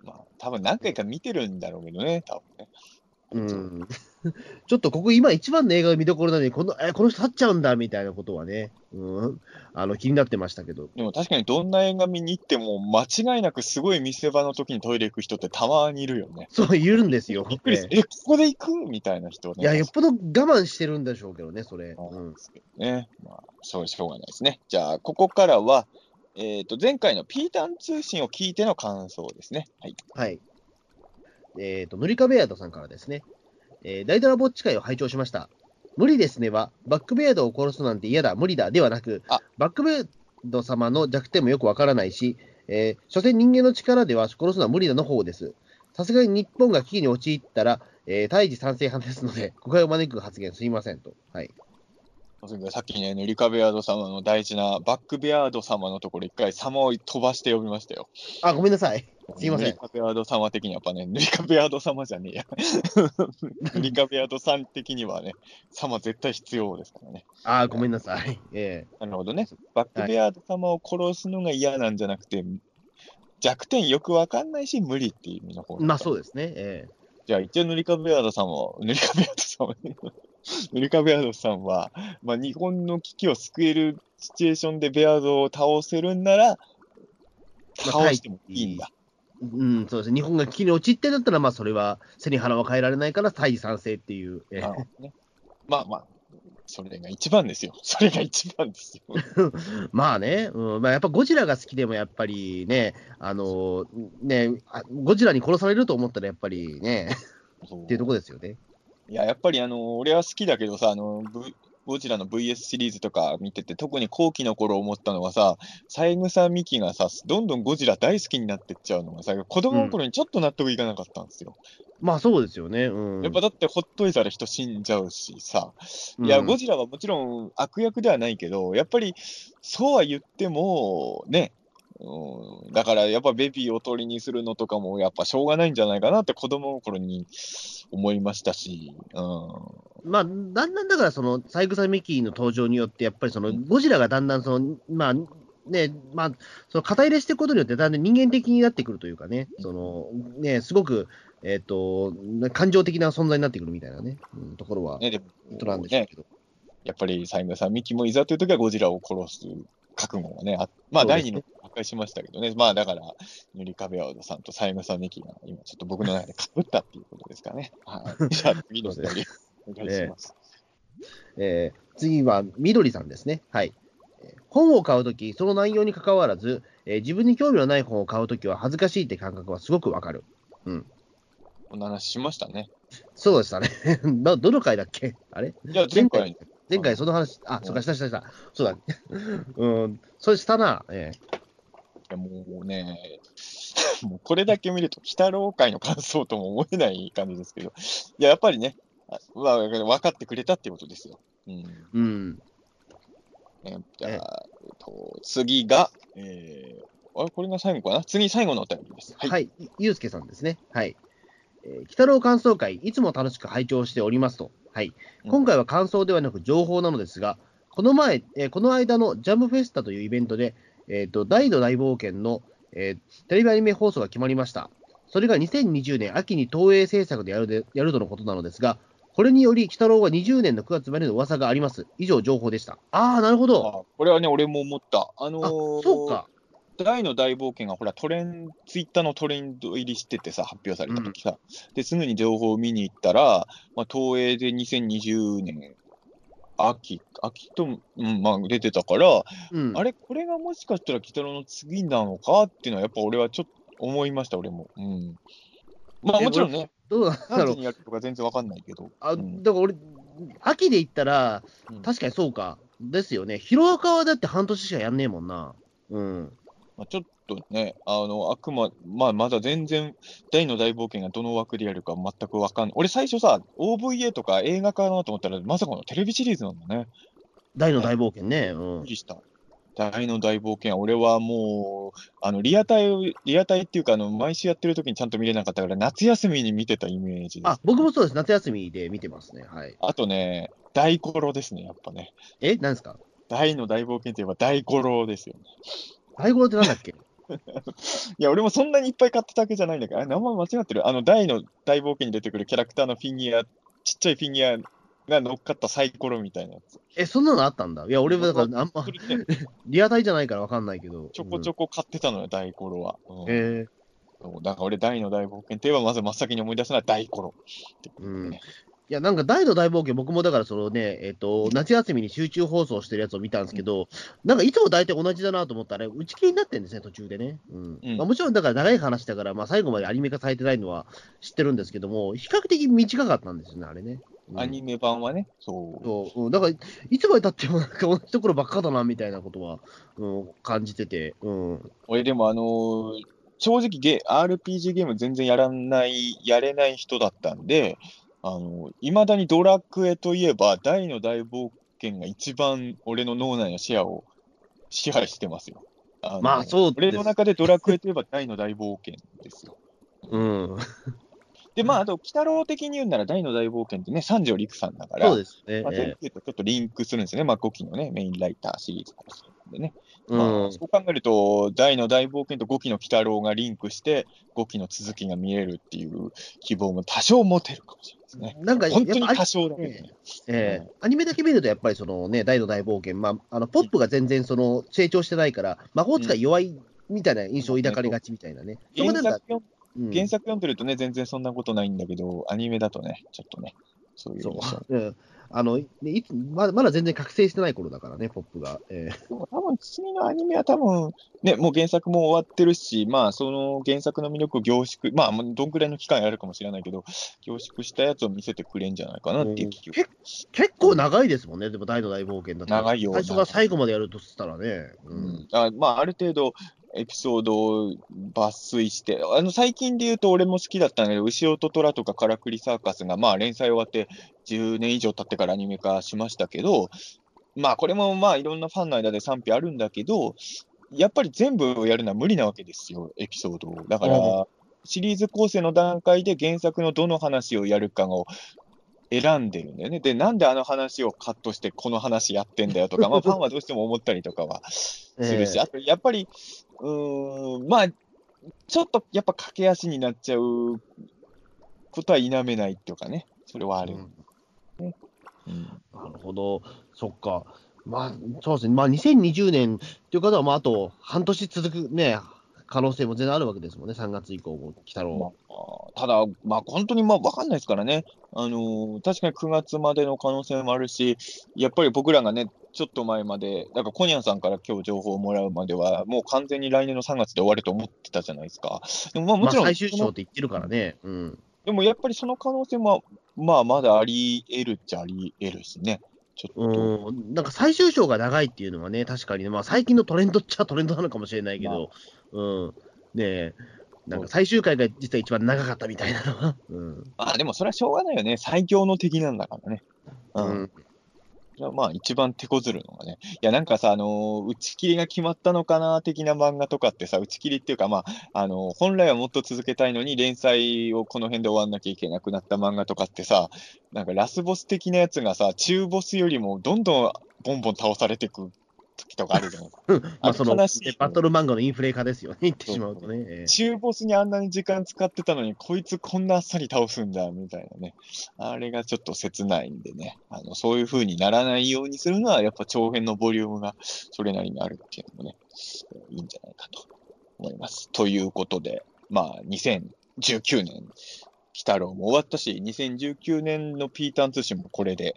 ー、まあ多分何回か見てるんだろうけどね、多分ね。うん。ちょっとここ今一番の映画の見どころなのに、このえこの人立っちゃうんだみたいなことはね、うん、あの気になってましたけど。でも確かにどんな映画見に行っても間違いなくすごい見せ場の時にトイレ行く人ってたまにいるよね。そういるんですよ。びっくりする。ええここで行くみたいな人ね。いやよっぽど我慢してるんでしょうけどね、それ。うん。ね、まあしょうしょうがないですね。じゃあここからはえっと前回のピータン通信を聞いての感想ですね。はい。はい。えっと塗り壁屋さんからですね。えー、ライドラぼっち会を拝聴しました。無理ですねは、バックベアードを殺すなんて嫌だ、無理だではなく、バックベアード様の弱点もよくわからないし、えー、所詮人間の力では殺すのは無理だの方です。さすがに日本が危機に陥ったら、えー、対峙賛成派ですので、誤解を招く発言すみませんと。はい。さっきね、塗り壁アード様の大事なバックベアード様のところ、一回、様を飛ばして呼びましたよ。あ、ごめんなさい。すいません。塗り壁アード様的にはやっぱね、塗り壁アード様じゃねえや。塗り壁アードさん的にはね、様絶対必要ですからね。あ、ごめんなさい。ええー。なるほどね。バックベアード様を殺すのが嫌なんじゃなくて、はい、弱点よくわかんないし、無理っていう意味の方。まあそうですね。えー、じゃあ一応塗り壁アード様を、塗り壁アード様に。塗り壁ベアードさんは、まあ、日本の危機を救えるシチュエーションでベアードを倒せるんなら、倒してもいいんだ。うん、そうですね。日本が危機に陥ってんだったら、まあ、それは背に腹は変えられないから、対賛成っていう。えーね、まあまあ、それが一番ですよ。それが一番ですよ。まあね、うんまあ、やっぱゴジラが好きでも、やっぱりね、あのねあ、ゴジラに殺されると思ったら、やっぱりね、っていうとこですよね。いや、やっぱりあの俺は好きだけどさ、あのゴジラの ブイエス シリーズとか見てて、特に後期の頃思ったのはさ、三枝美紀がさ、どんどんゴジラ大好きになってっちゃうのがさ、子供の頃にちょっと納得いかなかったんですよ。うん、まあそうですよね。うん、やっぱだってほっといたら人死んじゃうしさ、いや、ゴジラはもちろん悪役ではないけど、やっぱりそうは言ってもね、うん、だからやっぱベビーを鳥にするのとかもやっぱしょうがないんじゃないかなって子供の頃に思いましたし、うん、まあだんだんだからその三枝美紀の登場によってやっぱりそのゴジラがだんだんそのまあねまあその肩入れしていくことによってだんだん人間的になってくるというかね、そのねすごくえっと感情的な存在になってくるみたいなね、うん、ところはねでもなんでしょうけど、ね、やっぱり三枝美紀もいざという時はゴジラを殺す覚悟がね、あまあ第二の破壊しましたけどね、ねまあだから、塗り壁アードさんと三枝美紀が今、ちょっと僕の中でかぶったっていうことですかね。はい、じゃあ、次のお願いします。えーえー、次は、みどりさんですね。はい、本を買うとき、その内容に関わらず、えー、自分に興味のない本を買うときは恥ずかしいって感覚はすごくわかる。うん。こんな話しましたね。そうでしたね。どの回だっけあれいや前回。前回その話、あ、そうか、したしたした、そうだ、うん、それしたな、ええ。もうね、もうこれだけ見ると、鬼太郎会の感想とも思えない感じですけど、いや、やっぱりね、分かってくれたってことですよ。うん。うん、えじゃあ、えっと、次が、えー、あれ、これが最後かな、次、最後のお便りです。はい、はい、ゆうすけさんですね。はい。鬼太郎感想会、いつも楽しく拝聴しておりますと。はい、今回は感想ではなく情報なのですが、この前、えー、この間のジャムフェスタというイベントで、えーと、大の大冒険の、えー、テレビアニメ放送が決まりました。それがにせんにじゅうねん秋に東映制作でやるでやるとのことなのですが、これにより、鬼太郎はにじゅうねんのくがつまでの噂があります。以上、情報でした。あー、なるほど。これはね、俺も思った。あのー、あ、そうか。大の大冒険がほらトレンツイッターのトレンド入りしててさ、発表されたときさ、うん、ですぐに情報を見に行ったら、まあ、東映でにせんにじゅうねん秋、秋と、うんまあ、出てたから、うん、あれ、これがもしかしたら鬼太郎の次なのかっていうのは、やっぱ俺はちょっと思いました、俺も。うん、まあもちろんね、どうだろう、何時にやるとか全然わかんないけど。あ、うん、だから俺、秋で言ったら、確かにそうか、うん、ですよね、ヒロアカはだって半年しかやんねえもんな。うんまあ、ちょっとね、あの、あくま、まあ、まだ全然、大の大冒険がどの枠でやるか全くわかんない。俺最初さ、オーブイエー とか映画化かなと思ったら、まさかのテレビシリーズなんだね。大の大冒険ね。うん。びっくりした。大の大冒険、俺はもう、あの、リアタイ、リアタイっていうか、あの、毎週やってる時にちゃんと見れなかったから、夏休みに見てたイメージです。あ、僕もそうです。夏休みで見てますね。はい。あとね、大コロですね、やっぱね。え、何ですか？大の大冒険といえば大コロですよね。大コロってなんだっけ？いや、俺もそんなにいっぱい買ってたわけじゃないんだけど、あれ、名前間違ってる。あの、大の大冒険に出てくるキャラクターのフィギュア、ちっちゃいフィギュア、が乗っかったサイコロみたいなやつ。え、そんなのあったんだ。いや、俺もだからあんまリアタイじゃないからわかんないけど、ちょこちょこ買ってたのよ、うん、ダイコロは。うん、へえ。だから俺、大の大冒険って言えばまず真っ先に思い出すのはダイコロ。うん。いや、なんか大の大冒険、僕もだからそのね、えっと夏休みに集中放送してるやつを見たんですけど、うん、なんかいつも大体同じだなと思ったら打ち切りになってるんですね、途中でね。うん。うん、まあ、もちろんだから長い話だから、まあ最後までアニメ化されてないのは知ってるんですけども、比較的短かったんですよね、あれね。うん、アニメ版はね、そう。そう、うん、だから、いつまでたっても、なんか同じところばっかだなみたいなことは、うん、感じてて、うん。俺、でも、あのー、正直ゲ、アールピージー ゲーム全然やらない、やれない人だったんで、あのー、いまだにドラクエといえば、大の大冒険が一番、俺の脳内のシェアを支配してますよ。あのー、まあ、そうです。俺の中でドラクエといえば、大の大冒険ですよ。うん。で、まあ、あと、鬼太郎的に言うなら、大の大冒険ってね、三条陸さんだから、そうですね。まあ、全部とちょっとリンクするんですよね。まあ、ごきのね、メインライターシリーズでね。まあ、そう考えると、大の大冒険とごきの鬼太郎がリンクして、ごきの続きが見えるっていう希望も多少持てるかもしれないですね。なんか、本当に多少だけですね。えーえー、アニメだけ見ると、やっぱりそのね、大の大冒険、まあ、あのポップが全然その成長してないから、魔法使い弱いみたいな印象を抱かれがちみたいなね。そこなんかうん、原作読んでるとね、全然そんなことないんだけど、アニメだとね、ちょっとね、そういう。そう。うん。あの、いつ、ま、まだ全然覚醒してない頃だからね、ポップが。えー、でも多分、次のアニメは多分、ね、もう原作も終わってるし、まあ、その原作の魅力を凝縮、まあ、どんくらいの期間やるかもしれないけど、凝縮したやつを見せてくれんじゃないかなっていう気が、うん。結構長いですもんね、でも、大の大冒険だと。長いよ。最初から最後までやるとしたらね。うん。うん、あまあ、ある程度、エピソードを抜粋して、あの最近で言うと俺も好きだったんだけど、牛音虎とかからくりサーカスが、まあ連載終わってじゅうねん以上経ってからアニメ化しましたけど、まあこれもまあいろんなファンの間で賛否あるんだけど、やっぱり全部やるのは無理なわけですよ、エピソードを。だから、シリーズ構成の段階で原作のどの話をやるかを選んでるんだよね。で、なんであの話をカットしてこの話やってんだよとか、まあファンはどうしても思ったりとかはするし、えー、あとやっぱり、うーん、まあ、ちょっとやっぱ駆け足になっちゃうことは否めないとかね、それはある、うんね、うん、なるほど、そっか、まあ、そうですね、まあ、にせんにじゅうねんという方は、まあ、あと半年続くね、可能性も全然あるわけですもんね、さんがつ以降も、鬼太郎。ただ、まあ、本当にまあ分かんないですからね、あのー、確かにくがつまでの可能性もあるし、やっぱり僕らがね、ちょっと前まで、だからコニャンさんから今日情報をもらうまでは、もう完全に来年のさんがつで終わると思ってたじゃないですか。でもまあもちろん、まあ、最終章って言ってるからね、うん、でもやっぱりその可能性も、まあ、まだありえるっちゃありえるしね。ちょっとなんか最終章が長いっていうのはね、確かにね、まあ、最近のトレンドっちゃトレンドなのかもしれないけど、まあ、うん、ねえ、なんか最終回が実は一番長かったみたいなのは、うん、あでもそれはしょうがないよね、最強の敵なんだからね。うん、うん、じゃあまあ、一番手こずるのがね、いや、なんかさ、あのー、打ち切りが決まったのかな的な漫画とかってさ、打ち切りっていうか、まあ、あのー、本来はもっと続けたいのに、連載をこの辺で終わんなきゃいけなくなった漫画とかってさ、なんかラスボス的なやつがさ、中ボスよりもどんどんボンボン倒されてく時とかあるじゃないですか。まあ、その、バトル漫画のインフレ化ですよね、言ってしまうとね。中ボスにあんなに時間使ってたのに、こいつこんなあっさり倒すんだ、みたいなね。あれがちょっと切ないんでね。あの、そういう風にならないようにするのは、やっぱ長編のボリュームがそれなりにあるっていうのもね、いいんじゃないかと思います。ということで、まあ、にせんじゅうきゅうねん、鬼太郎も終わったし、にせんじゅうきゅうねんのピーターン通信もこれで、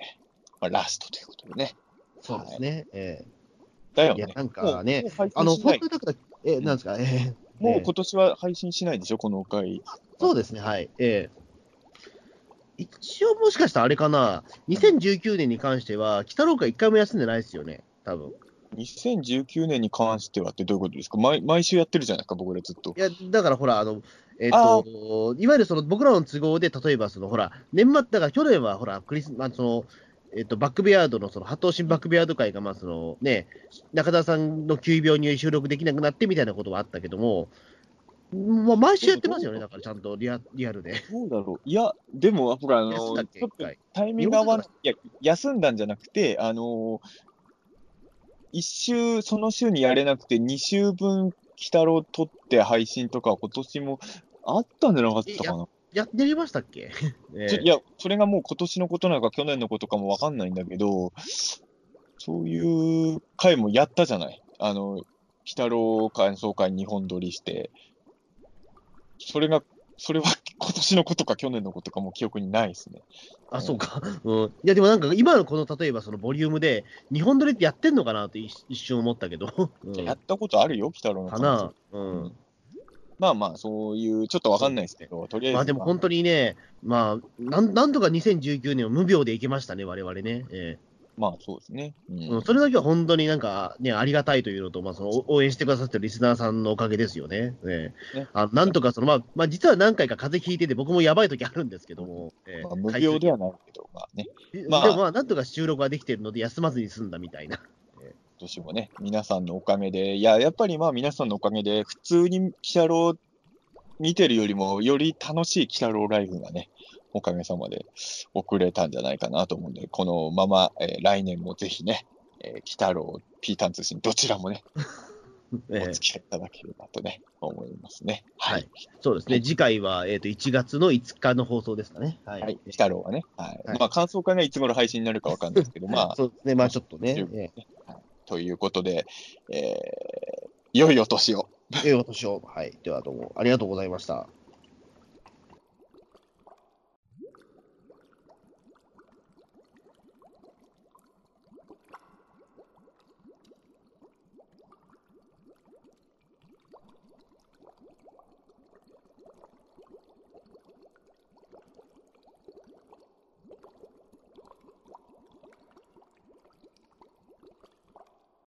まあ、ラストということでね。そうですね。はい、えーだよね、いやなんかね、あの本当にだから、え、なんですか、えー、もう今年は配信しないでしょ、この回。そうですね、はい。えー、一応、もしかしたらあれかな、にせんじゅうきゅうねんに関しては、鬼太郎が一回も休んでないですよね、多分。にせんじゅうきゅうねんに関してはってどういうことですか？ 毎, 毎週やってるじゃないですか、僕らずっと。いや、だからほら、あの、えっ、ー、と、いわゆるその僕らの都合で、例えばその、ほら、年末だから去年はほら、クリスマスの、えっと、バックベアードの、その、波頭新バックベアード会が、まあ、その、ね、中田さんの急病に収録できなくなってみたいなことはあったけども、まあ、毎週やってますよね、だからちゃんとリ ア, リアルで。そうだろう。いや、でも、ほら、あの、ちょっとタイミング合わない。いや、休んだんじゃなくて、あの、いっしゅう、その週にやれなくて、にしゅうぶん、鬼太郎撮って配信とか、今年もあったんじゃなかったかな。やってみましたっけ？えー、いや、それがもう今年のことなのか去年のことかも分かんないんだけど、そういう回もやったじゃない。あの、鬼太郎感想会にほん撮りして、それが、それは今年のことか去年のことかもう記憶にないですね。あ、うん、そうか。うん。いや、でもなんか今のこの、例えばそのボリュームで、にほん撮りってやってんのかなって一瞬思ったけど。うん、やったことあるよ、鬼太郎の感想。かな。うん。うん、まあまあ、そういう、ちょっとわかんないですけど、とりあえず。まあでも本当にね、まあ、なん、なんとかにせんじゅうきゅうねんを無病でいけましたね、我々ね。えー、まあそうですね、うん。それだけは本当になんか、ね、ありがたいというのと、まあその、応援してくださってるリスナーさんのおかげですよね。えー、ね、あ、なんとかその、まあ、まあ実は何回か風邪ひいてて、僕もやばい時あるんですけども。えー、まあ、無病ではないけど、まあね。まあ、でもまあ、なんとか収録ができてるので、休まずに済んだみたいな。今年もね、皆さんのおかげで、いや、やっぱりまあ皆さんのおかげで、普通に鬼太郎見てるよりも、より楽しい鬼太郎ライフがね、おかげさまで送れたんじゃないかなと思うんで、このまま、えー、来年もぜひね、鬼太郎、ピータン通信、どちらもね、えー、お付き合いいただければとね、思いますね。はい。はい、そうですね、はい、次回は、えーと、いちがつのいつかの放送ですかね。はい。鬼太郎はね、はい。はい、まあ、感想会がいつ頃配信になるかわかんないですけど、まあ、そうですね、まあちょっとね。ということで、えー、良いお年を。良いお年を。はい。ではどうもありがとうございました。